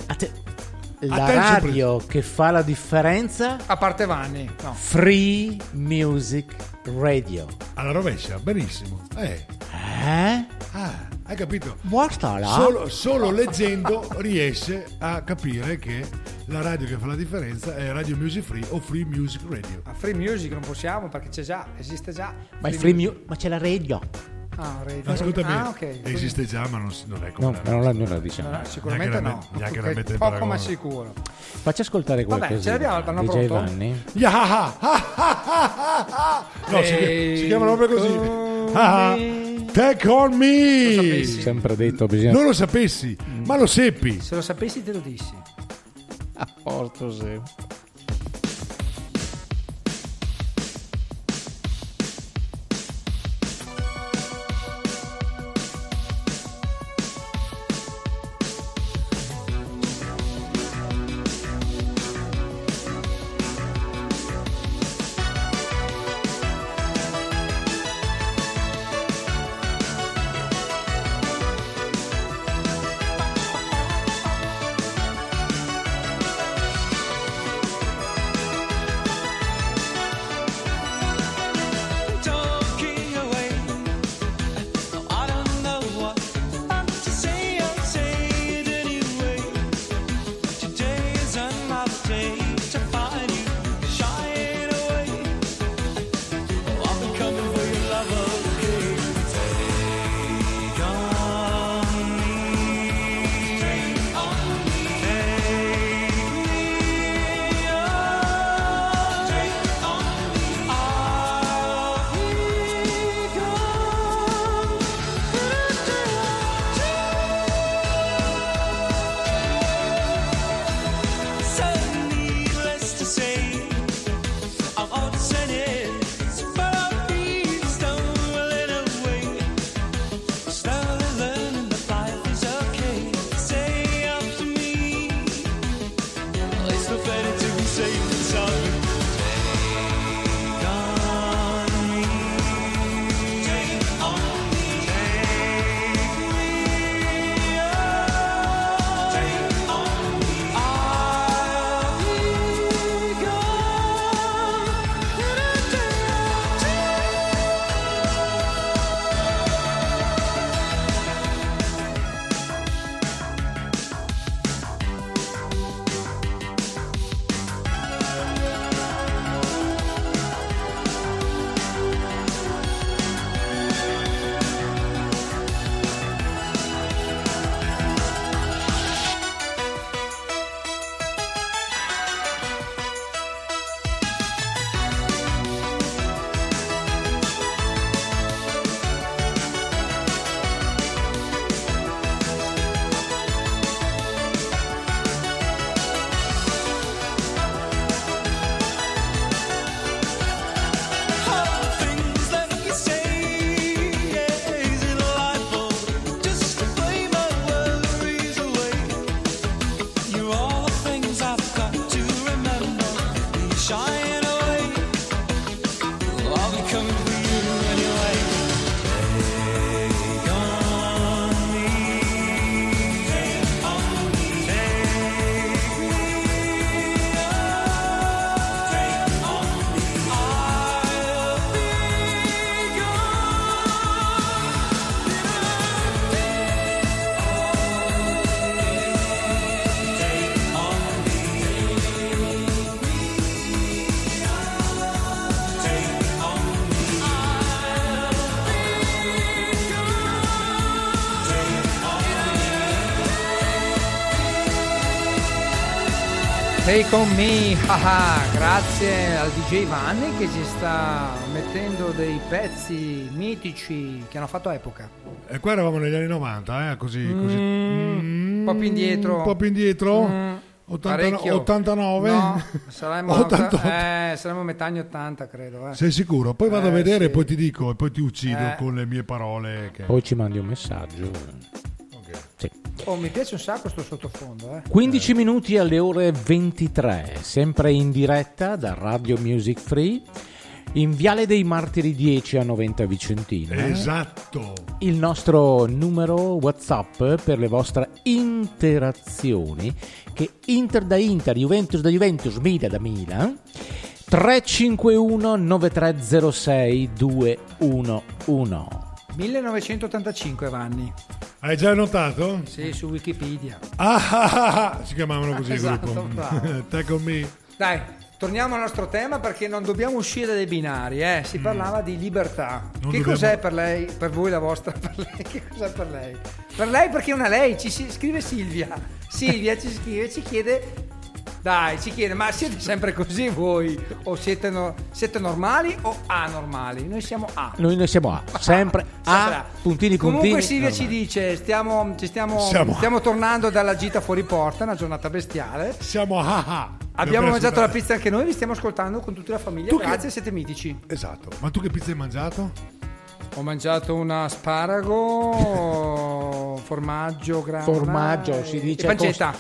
La radio che fa la differenza, a parte Vanni, no. Free Music Radio. Alla rovescia, benissimo. Ah, hai capito? Solo leggendo riesce a capire che la radio che fa la differenza è Radio Music Free o Free Music Radio. A Free Music non possiamo, perché esiste già. Ma c'è la radio. Ascoltami, okay. Esiste già, ma non è come non la diciamo. No, sicuramente neanche poco, ma sicuro. Facci ascoltare qualcosa. Vabbè, ce l'abbiamo al panno pronto. No, si chiamano proprio così. Take on me. Sempre detto, bisogna. Non lo sapessi, ma lo seppi. Se lo sapessi te lo dissi. A porto sempre. Take on me, grazie al DJ Vanni che ci sta mettendo dei pezzi mitici che hanno fatto epoca. E qua eravamo negli anni 90, così. Un po' più indietro. 89? No, saremmo metà anni 80, credo. Sei sicuro? Poi vado a vedere, sì. Poi ti dico e poi ti uccido con le mie parole. Che... Poi ci mandi un messaggio. Okay. Sì. Oh, mi piace un sacco sto sottofondo. 15 minuti alle ore 23, sempre in diretta da Radio Music Free, in Viale dei Martiri 10 a Noventa Vicentina. Esatto. Il nostro numero WhatsApp per le vostre interazioni, che Inter da Inter, Juventus da Juventus, Milan da Milan, 351 9306 211. 1985, Vanni. Hai già notato? Sì, su Wikipedia. Si chiamavano così, esatto, il gruppo. Take on me. Dai, torniamo al nostro tema perché non dobbiamo uscire dai binari, si parlava di libertà. Cos'è per lei, per voi la vostra, per lei? Che cos'è per lei? Per lei perché è una lei, ci scrive Silvia. Silvia ci scrive, ci chiede, ma siete sempre così voi? O siete normali o anormali? Noi siamo A. Sempre A, puntini. Comunque Silvia ci dice, stiamo tornando dalla gita fuori porta, una giornata bestiale. Siamo A. Abbiamo mangiato la pizza anche noi, vi stiamo ascoltando con tutta la famiglia. Grazie, siete mitici. Esatto. Ma tu che pizza hai mangiato? Ho mangiato un asparago, formaggio, si dice, pancetta,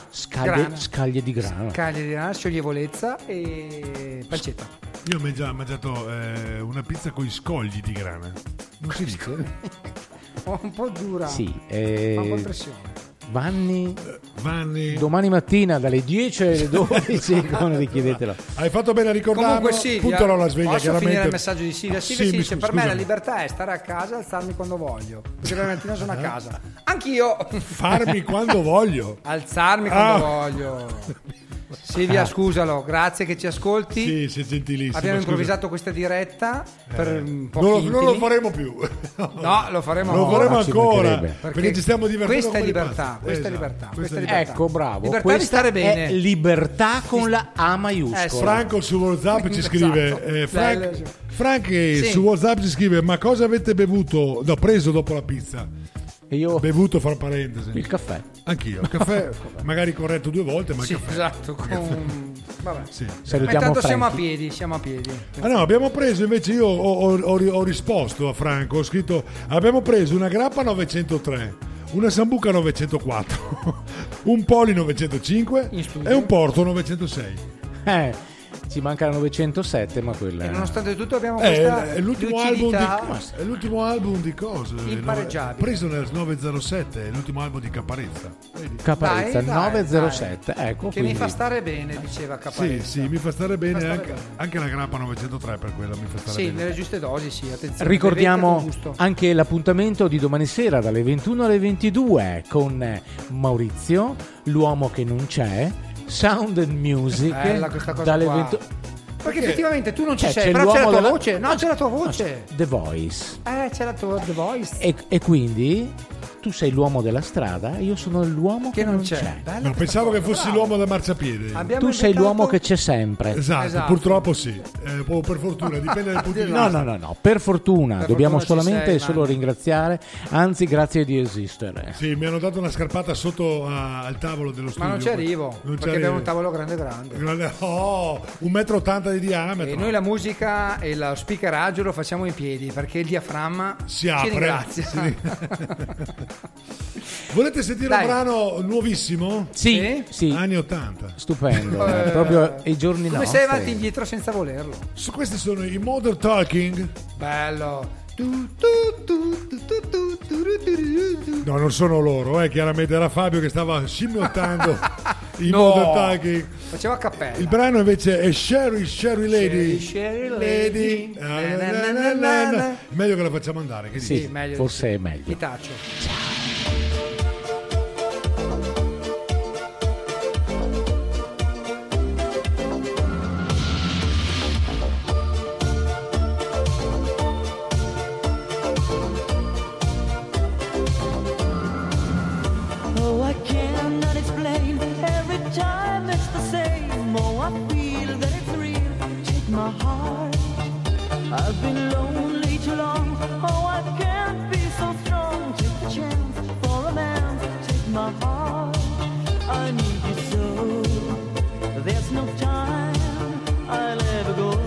scaglie di grana, scioglievolezza e pancetta. Io ho già mangiato una pizza con i scogli di grana. Non si dice? Un po' dura. Sì, fa un po' impressione. Vanni, domani mattina dalle 10 alle 12 non richiedetelo. Hai fatto bene a ricordarlo. Puntalo alla sveglia. Posso finire il messaggio di Silvia? Silvia dice: per me la libertà è stare a casa e alzarmi quando voglio. Perché la mattina sono a casa. Anch'io. Farmi quando voglio. Alzarmi quando voglio. Silvia, scusalo, grazie che ci ascolti. Sì, sei gentilissimo. Abbiamo improvvisato questa diretta per un po'. Non lo faremo più. No, lo faremo ancora. Perché ci stiamo divertendo. Questa è libertà. Ecco, bravo. Libertà di stare bene. È libertà con la A maiuscola. Franco su WhatsApp ci scrive: Frank su WhatsApp ci scrive: ma cosa avete bevuto? No, preso dopo la pizza. Io bevuto, fra parentesi, il caffè. Anch'io il caffè, magari corretto due volte, ma il caffè. Esatto, vabbè. Sì. Ma intanto siamo a piedi. No, abbiamo preso invece, io ho risposto a Franco, ho scritto: abbiamo preso una grappa 903, una sambuca 904, un poli 905 e un porto 906. Ci manca la 907, ma quella. E nonostante tutto abbiamo questa l'ultimo album di cosa? Impareggiabile. Preso nel 907, l'ultimo album di Caparezza. Caparezza, dai, 907, dai. Ecco. Che quindi mi fa stare bene, diceva Caparezza. Sì, mi fa stare bene, anche la grappa 903 per quella mi fa stare bene. Sì, nelle giuste dosi, sì, attenzione. Ricordiamo anche l'appuntamento di domani sera dalle 21 alle 22 con Maurizio, l'uomo che non c'è. Sound and Music, bella questa cosa dalle qua. Perché effettivamente tu non ci sei, però c'è la tua voce. No, c'è la tua voce. The Voice. C'è la tua The Voice. E quindi tu sei l'uomo della strada, io sono l'uomo che non c'è. Non pensavo che fossi l'uomo del marciapiede. Tu sei l'uomo che c'è sempre. Esatto. Purtroppo sì. Per fortuna, dipende dal punto di vista. No. Per fortuna dobbiamo solo ringraziare. Anzi, grazie di esistere. Sì, mi hanno dato una scarpata sotto al tavolo dello studio. Ma non ci arrivo. Perché abbiamo un tavolo grande. Oh, 1,80 m di diametro. E noi la musica e lo speakeraggio lo facciamo in piedi perché il diaframma si apre. Volete sentire un brano nuovissimo? Sì. Anni 80. Stupendo. Proprio i giorni nostri. Come sei avanti indietro senza volerlo. Questi sono i Modern Talking. Bello. No, non sono loro, chiaramente era Fabio che stava scimmiottando i Modern Talking. Faceva a cappella. Il brano invece è Sherry Lady. Na. Meglio che la facciamo andare, che dici? Sì, meglio. Forse è meglio. Mi taccio. Oh, I cannot explain. Every time it's the same. my heart. I've been lonely too long. Oh, I can't be so strong. Take the chance for a man. Take my heart. I need you so. There's no time I'll ever go.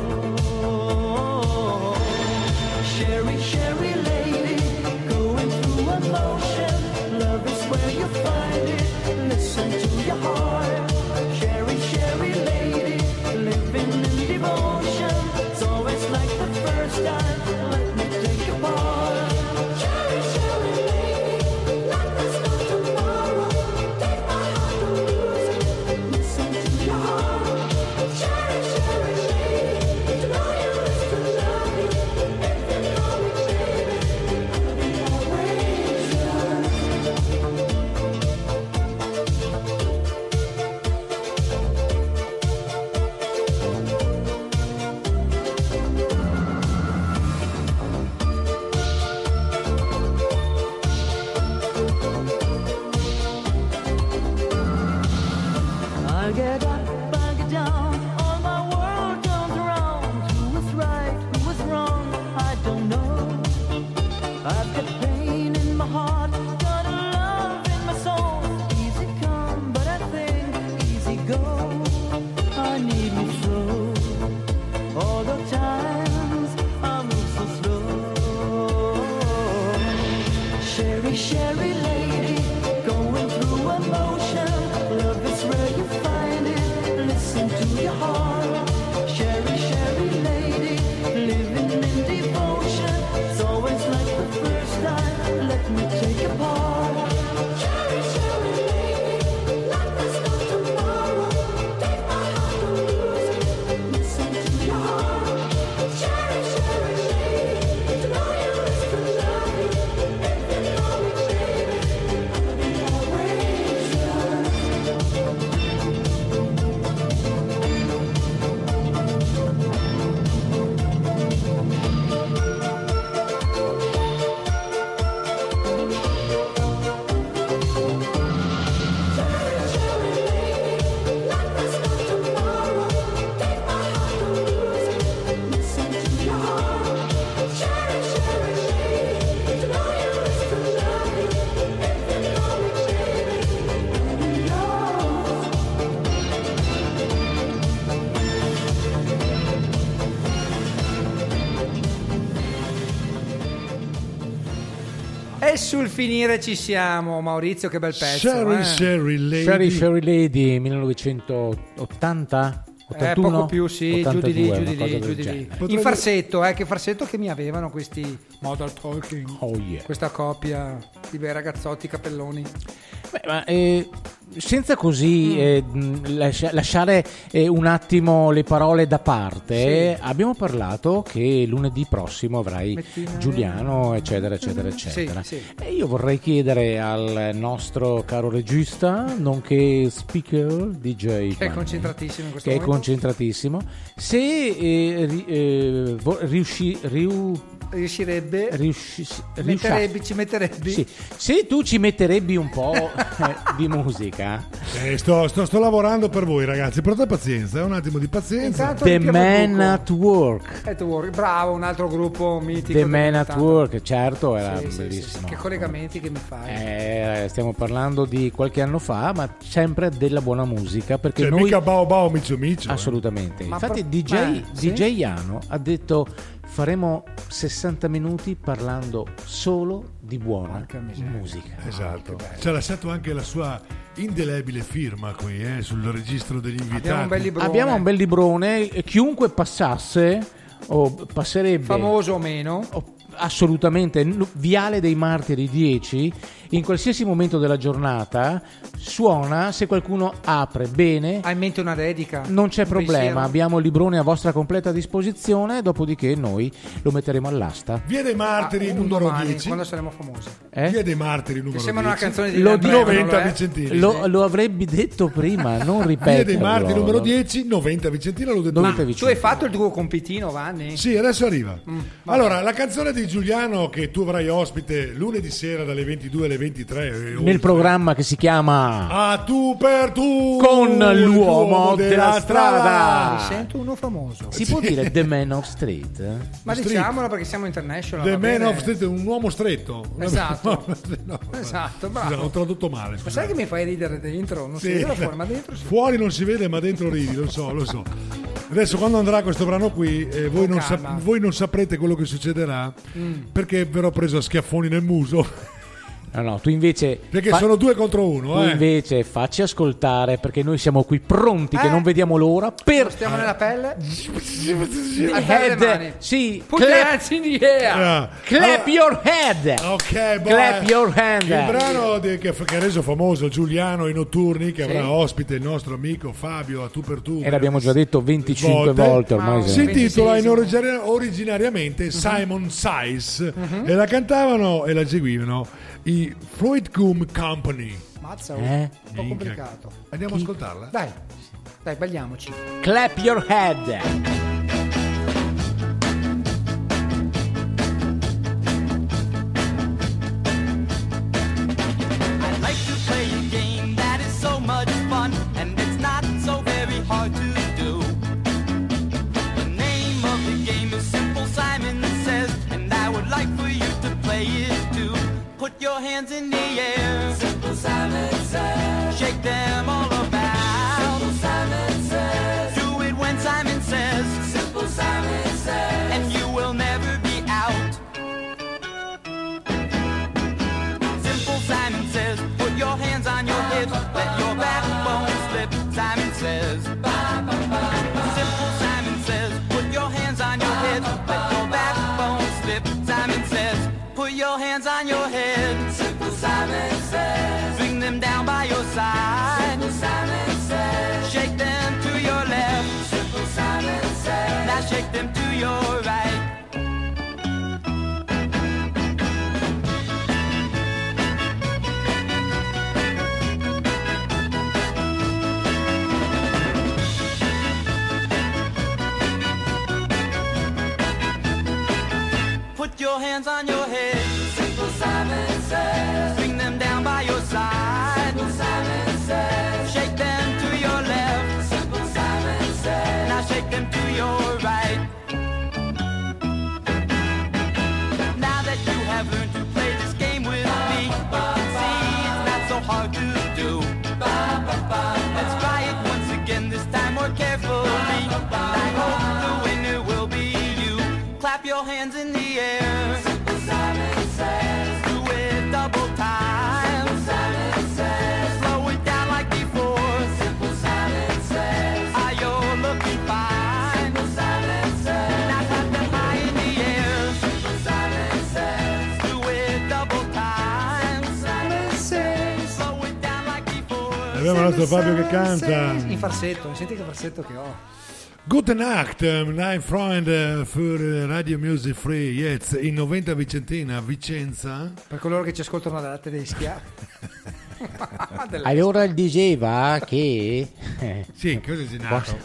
Sherry, Sherry lady, going through emotion. Love is where you find it. Listen to your heart. Sherry, Sherry lady, living in devotion. It's always like the first time. Let me take your part. Sherry, Sherry lady, let us go tomorrow. Take my heart to lose. Listen to your heart. Sherry, Sherry lady, to know you is to love you. If you know me, baby, I'll be always yours. Sul finire ci siamo, Maurizio, che bel pezzo. Sherry, Sherry Lady. Sherry, Sherry Lady, 1980? 81? Poco più, sì, 82, giù di lì. Potrebbe... in farsetto, che farsetto che mi avevano questi Model Talking. Oh yeah. Questa coppia di bei ragazzotti capelloni. Beh, ma senza così lasciare un attimo le parole da parte, sì. Abbiamo parlato che lunedì prossimo avrai Mettina, Giuliano, eccetera. Sì, sì. E io vorrei chiedere al nostro caro regista, nonché speaker DJ, che è concentratissimo in questo momento, se ci metterebbe sì. Se tu ci metterebbi un po' di musica. Sto lavorando per voi, ragazzi, però pazienza, un attimo di pazienza. Intanto The Man at Work. Bravo, un altro gruppo mitico. The Man at Work, certo, era bellissimo. Che collegamenti che mi fai. Stiamo parlando di qualche anno fa, ma sempre della buona musica, perché noi mica bao micio. Assolutamente. Infatti DJ Iano ha detto faremo 60 minuti parlando solo di buona musica. Esatto. Ci ha lasciato anche la sua indelebile firma qui, sul registro degli invitati. Abbiamo un bel librone. Chiunque passasse o passerebbe, famoso o meno, assolutamente, Viale dei Martiri 10, in qualsiasi momento della giornata suona, se qualcuno apre bene, ha in mente una dedica, non c'è problema, pensiero. Abbiamo il librone a vostra completa disposizione, dopodiché noi lo metteremo all'asta. Via dei Martiri numero domani, 10, quando saremo famosi. Via dei Martiri numero 10, sembra una canzone di Noventa Vicentina. Lo avrebbe detto prima, non ripeto. Via dei Martiri numero 10, Noventa Vicentina, l'ho detto. Ma tu hai fatto il tuo compitino, Vanni? Sì, adesso arriva. Allora, la canzone di Giuliano che tu avrai ospite lunedì sera dalle 22 alle 23 nel programma che si chiama A tu per tu con l'uomo della strada. Mi sento uno famoso. Si può dire The Man of Street? Ma diciamolo perché siamo international. The Man of Street è un uomo stretto. Esatto. No, esatto, bravo. L'ho tradotto male. Ma sai che mi fai ridere dentro? Non si vede la forma dentro. Sì. Fuori non si vede, ma dentro ridi, lo so, lo so. Adesso quando andrà questo brano qui voi non saprete quello che succederà perché ve l'ho preso a schiaffoni nel muso. No, tu invece perché sono 2 contro 1. Tu invece facci ascoltare, perché noi siamo qui pronti che non vediamo l'ora per stiamo nella pelle. Head, sì, clap in the air. Clap your head. Ok, clap your hand. Il brano che ha reso famoso Giuliano i Notturni, che avrà ospite il nostro amico Fabio a tu per tu. E l'abbiamo già detto 25 volte ormai. Si intitola originariamente Simon Says e la cantavano e la seguivano i Floyd Goom Company. Mazza, un po' complicato. Andiamo ad ascoltarla? Dai, dai, balliamoci. Clap your head. Your hands in the air. Simple Simon says. Shake them all about. Simple Simon says. Do it when Simon says. Simple Simon says. And you will never be out. Simple Simon says. Put your hands on your hips. Let your backbone slip. Simon says. Simple Simon says. Put your hands on your hips. Let your backbone slip. Simon says. Put your hands on your head. Simon says. Bring them down by your side. Simple Simon says. Shake them to your left. Simple Simon says. Now shake them to your right. Put your hands on your head. Simple Simon says. Bring them down by your side. Simple Simon says. Shake them to your left. Simple Simon says. Now shake them to your right. Now that you have learned to play this game with me, you can see it's not so hard to do. Let's try it once again, this time more carefully. And I hope the winner will be you. Clap your hands in the air. Simple Simon says. Double time. Simple Simon says. Slow it down like before. Simple Simon says. Are you looking fine? Simple Simon says. Now clap them high in the air. Simple Simon says. Do it double time. Simple Simon says. Slow it down like before. Abbiamo il nostro Fabio che canta in falsetto. Senti che falsetto che ho. Guten Nacht, mein Freund, für Radio Music Free, jetzt in Noventa Vicentina, Vicenza. Per coloro che ci ascoltano dalla tedesca. Allora diceva che... Sì, cosa è nato?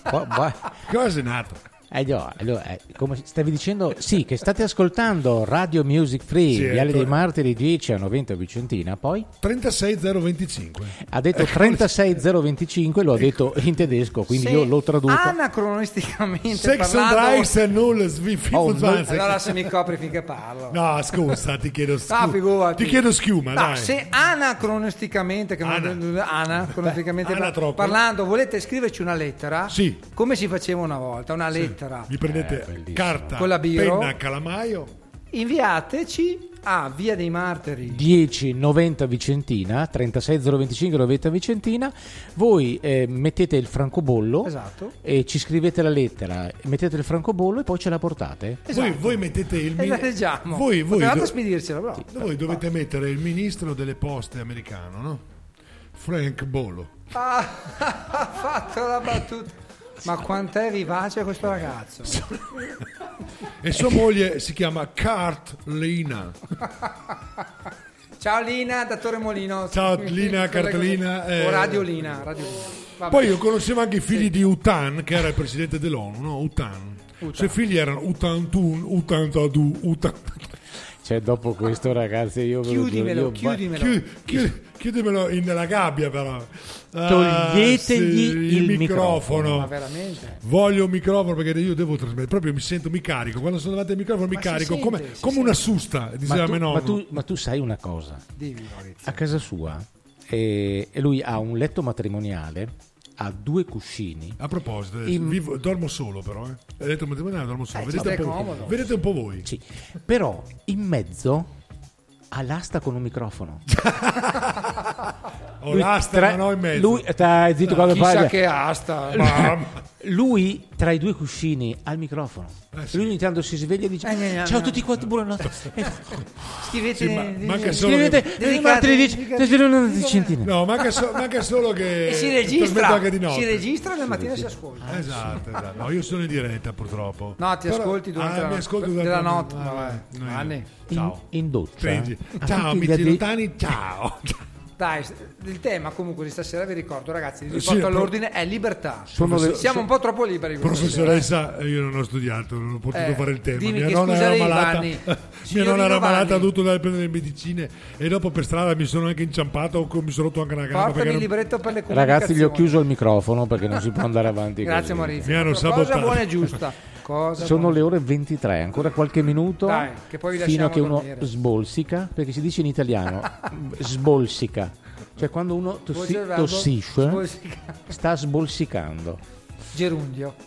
Cosa è nato? Allora, come stavi dicendo, sì, che state ascoltando Radio Music Free, certo. Viale dei Martiri 10 a Noventa Vicentina, poi 36025. Ha detto 36025, lo ha detto in tedesco, quindi sì. Io lo traduco anacronisticamente. Sex and rights and null sviffuzanze. Allora se mi copri finché parlo. No, scusa, ti chiedo schiuma. Ah, ti chiedo schiuma, no, dai. Se anacronisticamente che anacronisticamente parlando volete scriverci una lettera? Sì. Come si faceva una volta, una lettera. Vi prendete carta, collabiro, penna, calamaio. Inviateci a Via dei Martiri 10 Noventa Vicentina 36025 Noventa Vicentina. Voi mettete il francobollo, esatto. E ci scrivete la lettera, mettete il francobollo e poi ce la portate, esatto. Voi mettete il e la leggiamo. Voi spedircela, però. Sì, voi dovete mettere il ministro delle poste americano, no? Frank Bollo. Ha fatto la battuta. Ma quant'è vivace questo ragazzo. E sua moglie si chiama Carolina. Ciao Lina, da Torre Molino. Ciao Lina, Carolina. O Radio Lina. Poi io conoscevo anche i figli di Utan, che era il presidente dell'ONU, no? Utan. I suoi figli erano Utan Tun, Utan Tadu, Utan... Cioè, dopo questo, ragazzi, io ve lo dico, chiudimelo nella gabbia, però toglietegli il microfono. Ma veramente? Voglio un microfono perché io devo trasmettere. Proprio mi sento, mi carico. Quando sono davanti al microfono, ma mi carico sente, come una susta. Diceva mio nonno. Ma tu sai una cosa? Dimmi. A casa sua, lui ha un letto matrimoniale. Ha due cuscini. A proposito, dormo solo, però. Hai detto matrimoniale, dormo solo. Vedete un po' voi. Sì. Però in mezzo ha l'asta con un microfono. Lui, l'asta, ma no in mezzo. Lui, zitto, no, chissà che asta. Lui tra i due cuscini ha il microfono. Sì. Lui ogni tanto si sveglia e dice ciao a tutti quanti, buonanotte. Scrivete, manca solo che e si registra la mattina si ascolta. Esatto. No, io sono in diretta purtroppo. No, ti ascolti durante la notte. Ciao. In doccia. Ciao amici lontani, ciao. Dai, il tema comunque di stasera, vi ricordo ragazzi, vi riporto all'ordine, è libertà. Siamo un po' troppo liberi. Professoressa, io non ho studiato, non ho potuto fare il tema. Mia nonna era malata, ha dovuto andare a prendere le medicine e dopo per strada mi sono anche inciampato o mi sono rotto anche una gamba. Portami il libretto per le comunicazioni. Ragazzi, gli ho chiuso il microfono perché non si può andare avanti. Grazie Maurizio. Mi hanno sabotato. Cosa buona e giusta. Sono le ore 23, ancora qualche minuto. Dai, che poi fino a che uno sbolsica, perché si dice in italiano sbolsica, cioè quando uno tossisce sta sbolsicando. Gerundio.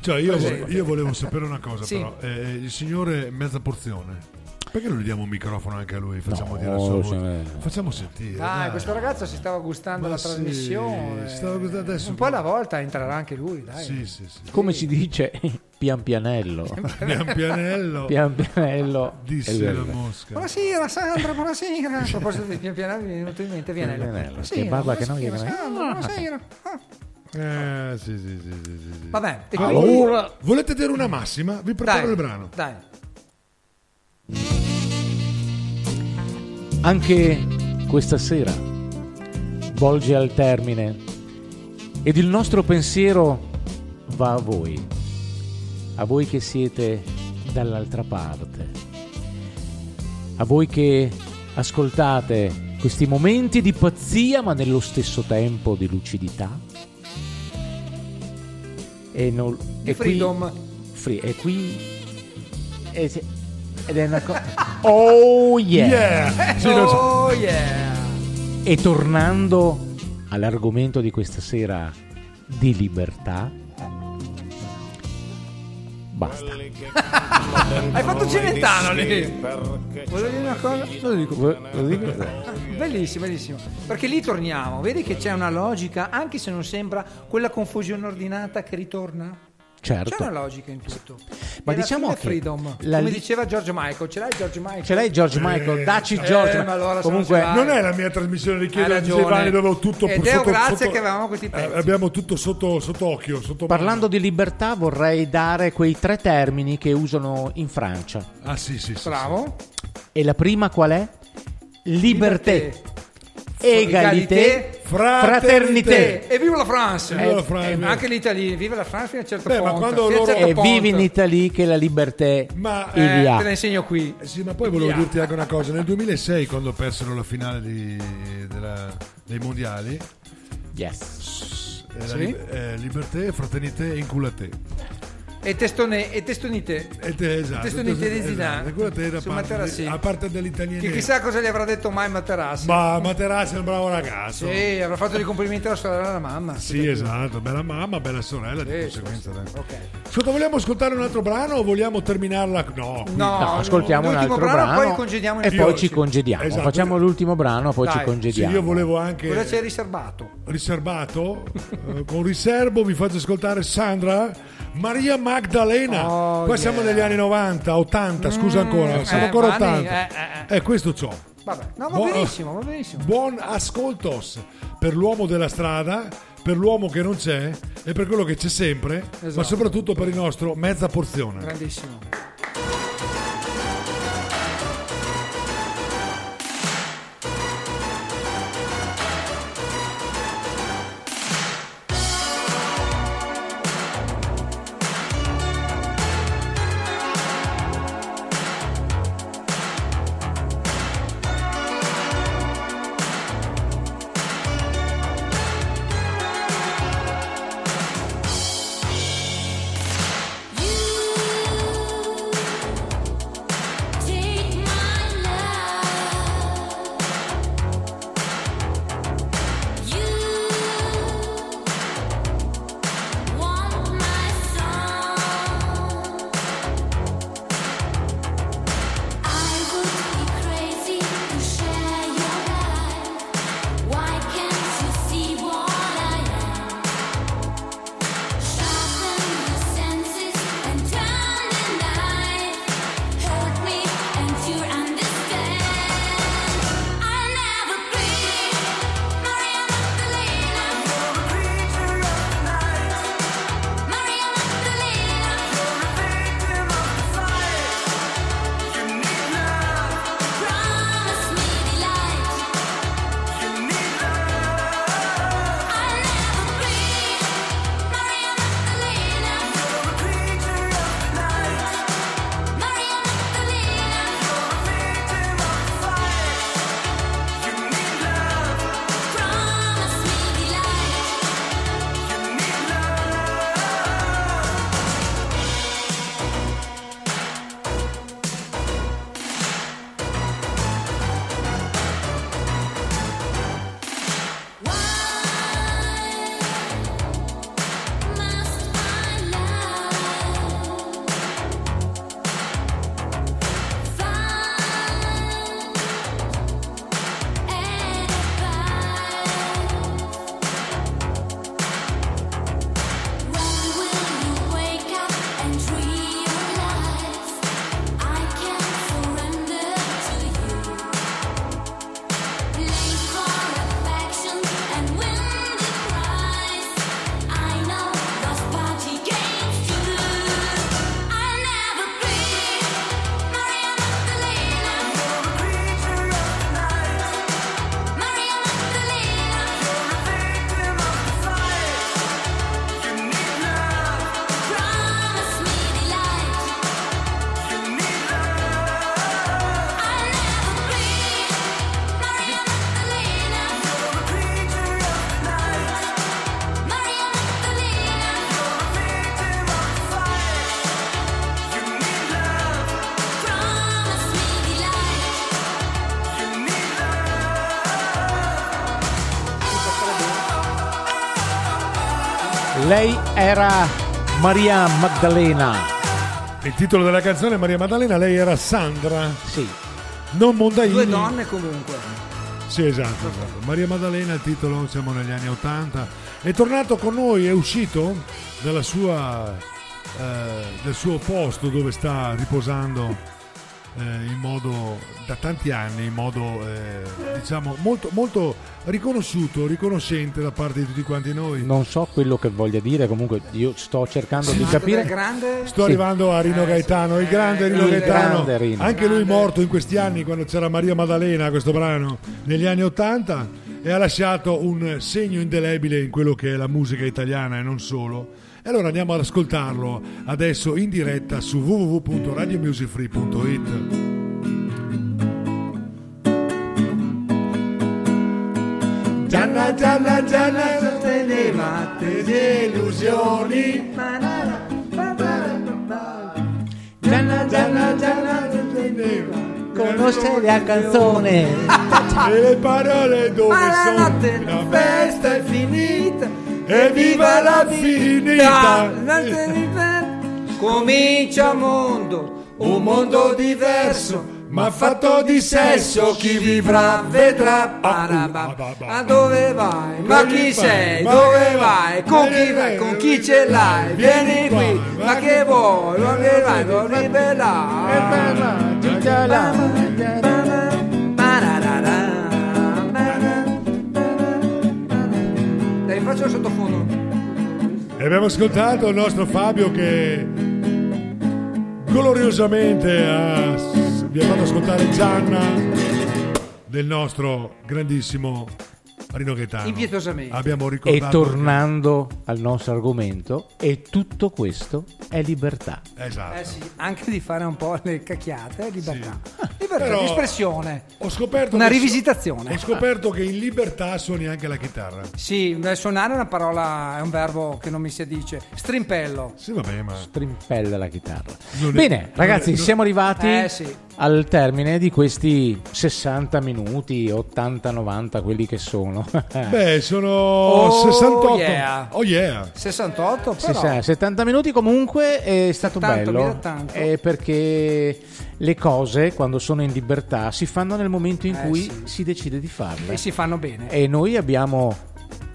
Cioè io volevo sapere una cosa, sì. Però il signore mezza porzione, perché non gli diamo un microfono anche a lui? Facciamo dire la sua voce. Facciamo sentire. Questo ragazzo si stava gustando la trasmissione. Stava gustando adesso. Un po' alla volta entrerà anche lui, dai. Sì. Come si dice? Pian pianello. Disse la mosca. Buonasera Sandra, buonasera. A proposito di pian pianello mi è venuto in mente Vianello. Sì, parla che noi buonasera. Sì. Vabbè. Allora, volete dire una massima? Vi preparo il brano. Dai. Anche questa sera volge al termine ed il nostro pensiero va a voi che siete dall'altra parte, a voi che ascoltate questi momenti di pazzia ma nello stesso tempo di lucidità e freedom qui. Ed è una cosa. Oh yeah! Oh yeah! E tornando all'argomento di questa sera di libertà. Basta. Hai fatto Celentano lì. Volevo dire una cosa? Lo dico. Bellissimo. Perché lì torniamo. Vedi che c'è una logica, anche se non sembra quella confusione ordinata che ritorna? Certo. C'è una logica in tutto. Ma diciamo che freedom, come diceva George Michael, ce l'hai George Michael, dacci George. Ma allora comunque non è la mia trasmissione richiede di Giovanni dove ho tutto ed sotto, grazie sotto, che avevamo questi pezzi. Abbiamo tutto sotto occhio, sotto parlando mano. Di libertà vorrei dare quei tre termini che usano in Francia. Ah sì. Bravo. E la prima qual è? Liberté. Egalité, fraternité. E viva la France! Anche l'Italia, viva la France fino a un certo punto. Vivi in Italia che la libertà te la insegno qui. Sì, ma poi volevo dirti anche una cosa. Nel 2006, quando persero la finale dei mondiali, liberté, fraternité e inculate. E testonite desidante su Materassi, a parte dell'italiano che chissà cosa gli avrà detto mai Materassi. Ma Materassi è un bravo ragazzo, sì, avrà fatto dei complimenti alla sorella e alla mamma, sì, esatto, bella mamma, bella sorella, di conseguenza. Okay. Vogliamo ascoltare un altro brano o vogliamo terminarla? No, ascoltiamo un altro brano poi congediamo e poi ci congediamo, esatto. Facciamo l'ultimo brano poi ci congediamo. Sì, io volevo anche cosa c'è riservato con riservo vi faccio ascoltare Sandra, Maria Maddalena, siamo negli anni 90, 80, scusa ancora, siamo ancora 80. Questo ciò. Vabbè. No, va benissimo. Buon ascolto per l'uomo della strada, per l'uomo che non c'è e per quello che c'è sempre, esatto. Ma soprattutto per il nostro mezza porzione. Grandissimo. Lei era Maria Maddalena. Il titolo della canzone è Maria Maddalena, lei era Sandra. Sì. Non Mondaini. Due donne comunque. Sì, esatto, esatto. Maria Maddalena, il titolo, siamo negli anni 80. È tornato con noi, è uscito dalla sua, del suo posto dove sta riposando in modo da tanti anni, in modo diciamo molto, molto riconosciuto, riconoscente da parte di tutti quanti noi. Non so quello che voglia dire, comunque io sto cercando di capire. Sto arrivando a Rino Gaetano, il grande Rino Gaetano, anche lui morto in questi anni quando c'era Maria Maddalena, questo brano negli anni 80, e ha lasciato un segno indelebile in quello che è la musica italiana e non solo. E allora andiamo ad ascoltarlo adesso in diretta su www.radiomusicfree.it. Gianna, Gianna, Gianna, già tenevate delusioni. Gianna, Gianna, Gianna, già teneva. Conosce la canzone e le parole dove sono. La festa è finita. Evviva la finita! Comincia un mondo diverso, ma fatto di sesso. Chi vivrà vedrà. A dove vai? Ma chi sei? Dove vai? Con chi vai? Con chi ce l'hai? Vieni qui, ma che vuoi? Ma che vai? Non rivelare. Faccio il sottofondo. E abbiamo ascoltato il nostro Fabio che gloriosamente vi ha fatto ascoltare Gianna del nostro grandissimo Rino Gaetano. Impietosamente. Abbiamo ricordato. E tornando al nostro argomento, e tutto questo è libertà. Esatto. Sì, anche di fare un po' le cacchiate è libertà. Sì. Libertà di espressione. Ho scoperto una rivisitazione. Ho scoperto che in libertà suoni anche la chitarra. Sì, suonare è una parola, è un verbo che non mi si addice. Strimpello. Sì, vabbè, ma strimpella la chitarra. Bene, ragazzi, siamo arrivati al termine di questi 60 minuti, 80, 90, quelli che sono. Beh, sono 68. Yeah. Oh yeah. 68, però. 70 minuti comunque è stato tanto, bello. Tanto. È perché le cose quando sono in libertà si fanno nel momento in cui si decide di farle. E si fanno bene. E noi abbiamo,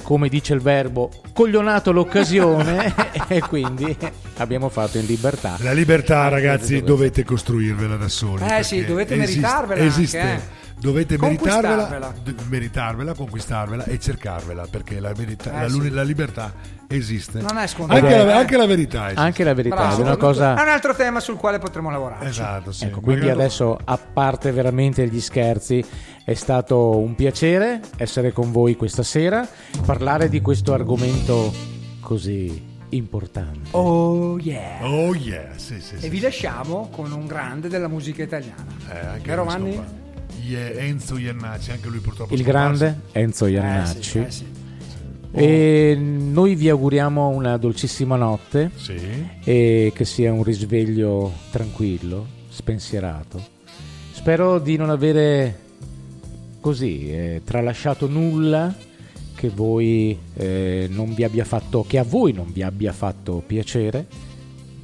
come dice il verbo, coglionato l'occasione e quindi abbiamo fatto in libertà. La libertà, ragazzi, dovete costruirvela da soli. Dovete meritarvela. Esiste. Dovete meritarvela, conquistarvela e cercarvela, perché la libertà esiste. Non è scontato. Anche la verità esiste. Anche la verità è una cosa. È un altro tema sul quale potremo lavorare. Esatto, sì. Ecco, quindi adesso, a parte veramente gli scherzi, è stato un piacere essere con voi questa sera, parlare di questo argomento così importante. Oh yeah. Oh yeah, sì. E vi lasciamo con un grande della musica italiana. Vero Vanni? Enzo Iannacci, anche lui purtroppo. Il grande Enzo Iannacci. E noi vi auguriamo una dolcissima notte e che sia un risveglio tranquillo, spensierato. Spero di non avere così tralasciato nulla che voi non vi abbia fatto, che a voi non vi abbia fatto piacere.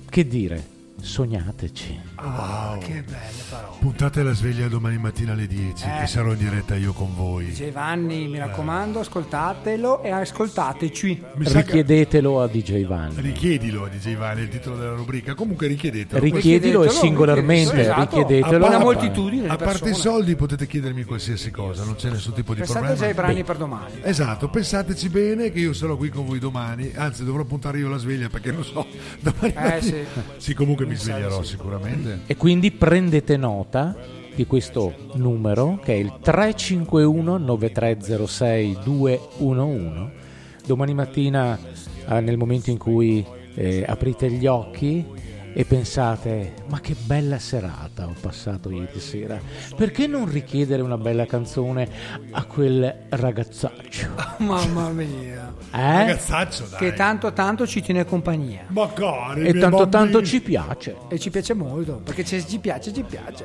Che dire? Sognateci. Wow. Che belle parole. Puntate la sveglia domani mattina alle 10 che sarò in diretta io con voi. DJ Vanni, mi raccomando, ascoltatelo e ascoltateci. Richiedetelo a DJ Vanni. Richiedilo a DJ Vanni, è il titolo della rubrica. Comunque richiedetelo. Richiedetelo e singolarmente richiedetelo. Una moltitudine. A parte i soldi potete chiedermi qualsiasi cosa, non c'è nessun tipo di problema. Pensate ai brani per domani. Esatto, pensateci bene che io sarò qui con voi domani, anzi dovrò puntare io la sveglia perché non so domani. Sì, comunque mi sveglierò sicuramente. E quindi prendete nota di questo numero che è il 351 9306 211. Domani mattina nel momento in cui aprite gli occhi e pensate ma che bella serata ho passato ieri sera, perché non richiedere una bella canzone a quel ragazzaccio? Mamma mia, ragazzaccio dai, che tanto ci tiene compagnia, ma cari, e tanto ci piace, e ci piace molto, perché ci piace,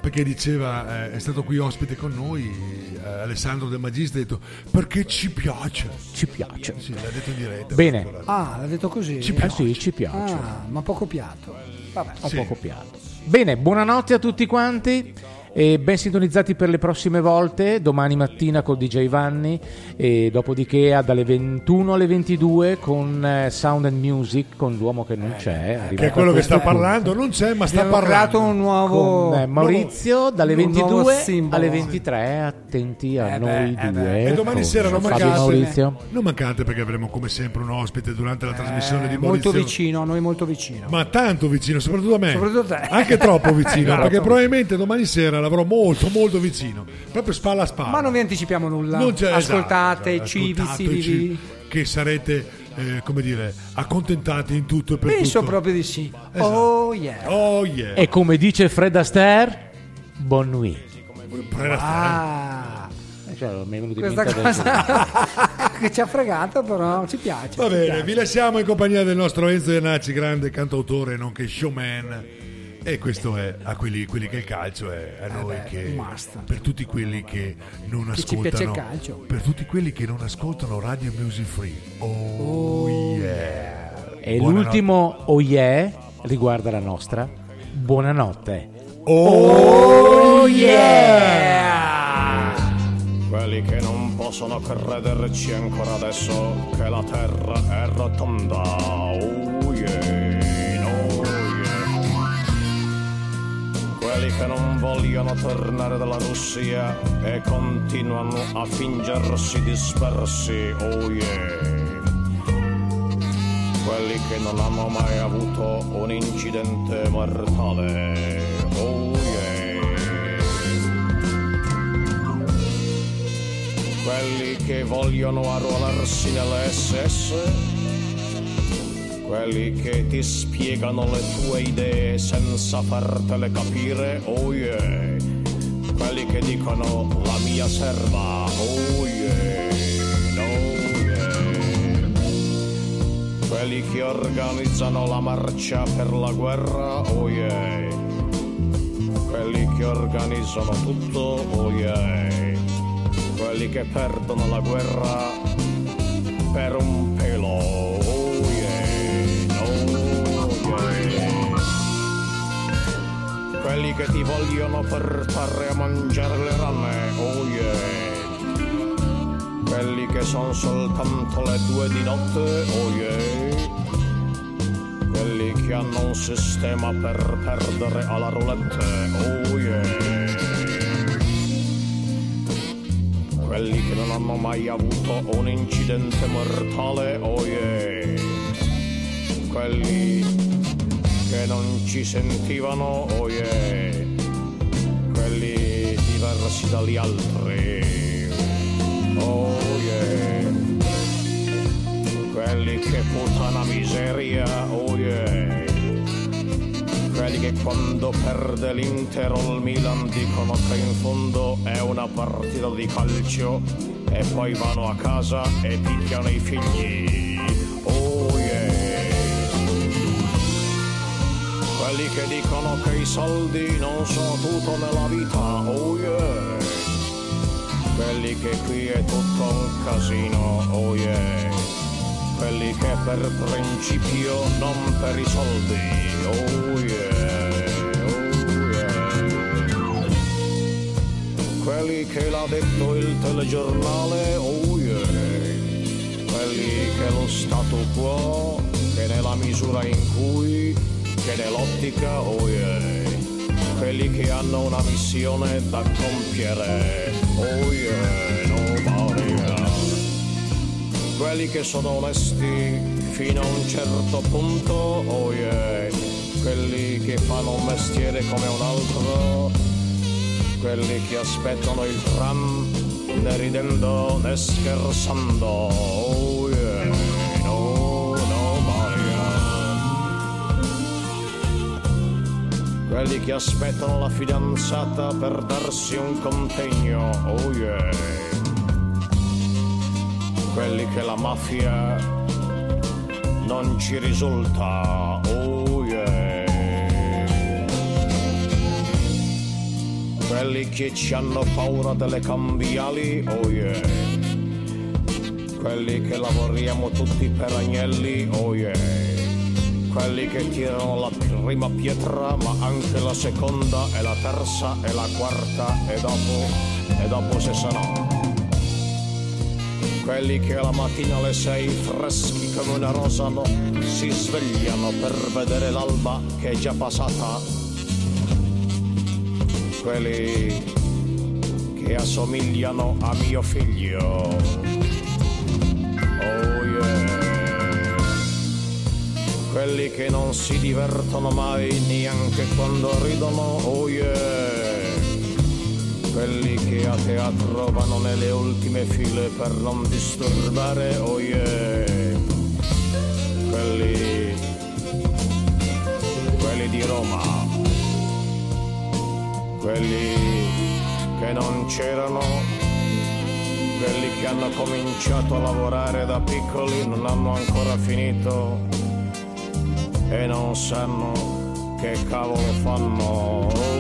perché diceva è stato qui ospite con noi Alessandro De Magistris ha detto perché ci piace. Ci piace. Sì, l'ha detto in diretta. Bene. Ah, l'ha detto così? Ci piace. Ah, sì, ci piace. Ah, ma poco piatto. Vabbè, ho sì. Poco piatto. Bene, buonanotte a tutti quanti. E ben sintonizzati per le prossime volte, domani mattina col DJ Vanni e dopodiché dalle 21 alle 22 con Sound and Music, con l'uomo che non c'è, che è quello che sta parlando, non c'è ma sta parlando, un nuovo con Maurizio dalle 22 alle 23, attenti a noi due. E domani sera non mancate perché avremo come sempre un ospite durante la trasmissione di Maurizio, molto vicino a noi, molto vicino, ma tanto vicino, soprattutto a me, soprattutto a te. Anche troppo vicino perché probabilmente domani sera l'avrò molto molto vicino, proprio spalla a spalla, ma non vi anticipiamo nulla, ascoltate, civi che sarete come dire accontentati in tutto e per penso tutto, penso proprio di sì. Esatto. Oh yeah e come dice Fred Astaire, bon nuit. Questa cosa che ci ha fregato, però ci piace. Va bene, vi lasciamo in compagnia del nostro Enzo Iannacci, grande cantautore nonché showman. E questo è a quelli che il calcio è a noi, che basta. Per tutti quelli che non ascoltano, per tutti quelli che non ascoltano Radio Music Free. Oh yeah. E buonanotte. L'ultimo oh yeah riguarda la nostra buonanotte. Oh yeah. Quelli che non possono crederci ancora adesso che la terra è rotonda. Oh yeah. Quelli che non vogliono tornare dalla Russia e continuano a fingersi dispersi, oh yeah. Quelli che non hanno mai avuto un incidente mortale, oh yeah. Quelli che vogliono arruolarsi nelle SS, quelli che ti spiegano le tue idee senza fartele capire, oh yeah. Quelli che dicono la mia serva, oh yeah, oh yeah. Quelli che organizzano la marcia per la guerra, oh yeah. Quelli che organizzano tutto, oh yeah. Quelli che perdono la guerra per un pelo. Quelli che ti vogliono portare a mangiare le rane, oh yeah. Quelli che sono soltanto le 2 di notte, oh yeah. Quelli che hanno un sistema per perdere alla roulette, oh yeah. Quelli che non hanno mai avuto un incidente mortale, oh yeah. Quelli che non ci sentivano, oh yeah. Quelli diversi dagli altri, oh yeah. Quelli che puttana miseria, oh yeah. Quelli che quando perde l'Inter o il Milan dicono che in fondo è una partita di calcio e poi vanno a casa e picchiano i figli, oh yeah. Quelli che dicono che i soldi non sono tutto nella vita, oh yeah. Quelli che qui è tutto un casino, oh yeah. Quelli che per principio, non per i soldi, oh yeah, oh yeah. Quelli che l'ha detto il telegiornale, oh yeah. Quelli che lo stato quo, che nella misura in cui che nell'ottica, oh yeah. Quelli che hanno una missione da compiere, oh yeah, nobody else. Quelli che sono onesti fino a un certo punto, oh yeah. Quelli che fanno un mestiere come un altro, quelli che aspettano il tram né ridendo né scherzando, oh yeah. Quelli che aspettano la fidanzata per darsi un contegno, oh yeah. Quelli che la mafia non ci risulta, oh yeah. Quelli quelli che ci hanno paura delle cambiali, oh yeah, quelli che lavoriamo tutti per agnelli, oh yeah, quelli che tirano la prima pietra ma anche la seconda e la terza e la quarta e dopo se sarà. Quelli che la mattina alle 6 freschi come una rosa no, si svegliano per vedere l'alba che è già passata. Quelli che assomigliano a mio figlio. Oh yeah. Quelli che non si divertono mai neanche quando ridono. Oh yeah. Quelli che a teatro vanno nelle ultime file per non disturbare, oh yeah. Quelli di Roma. Quelli che non c'erano. Quelli che hanno cominciato a lavorare da piccoli, non hanno ancora finito e non sanno che cavolo fanno.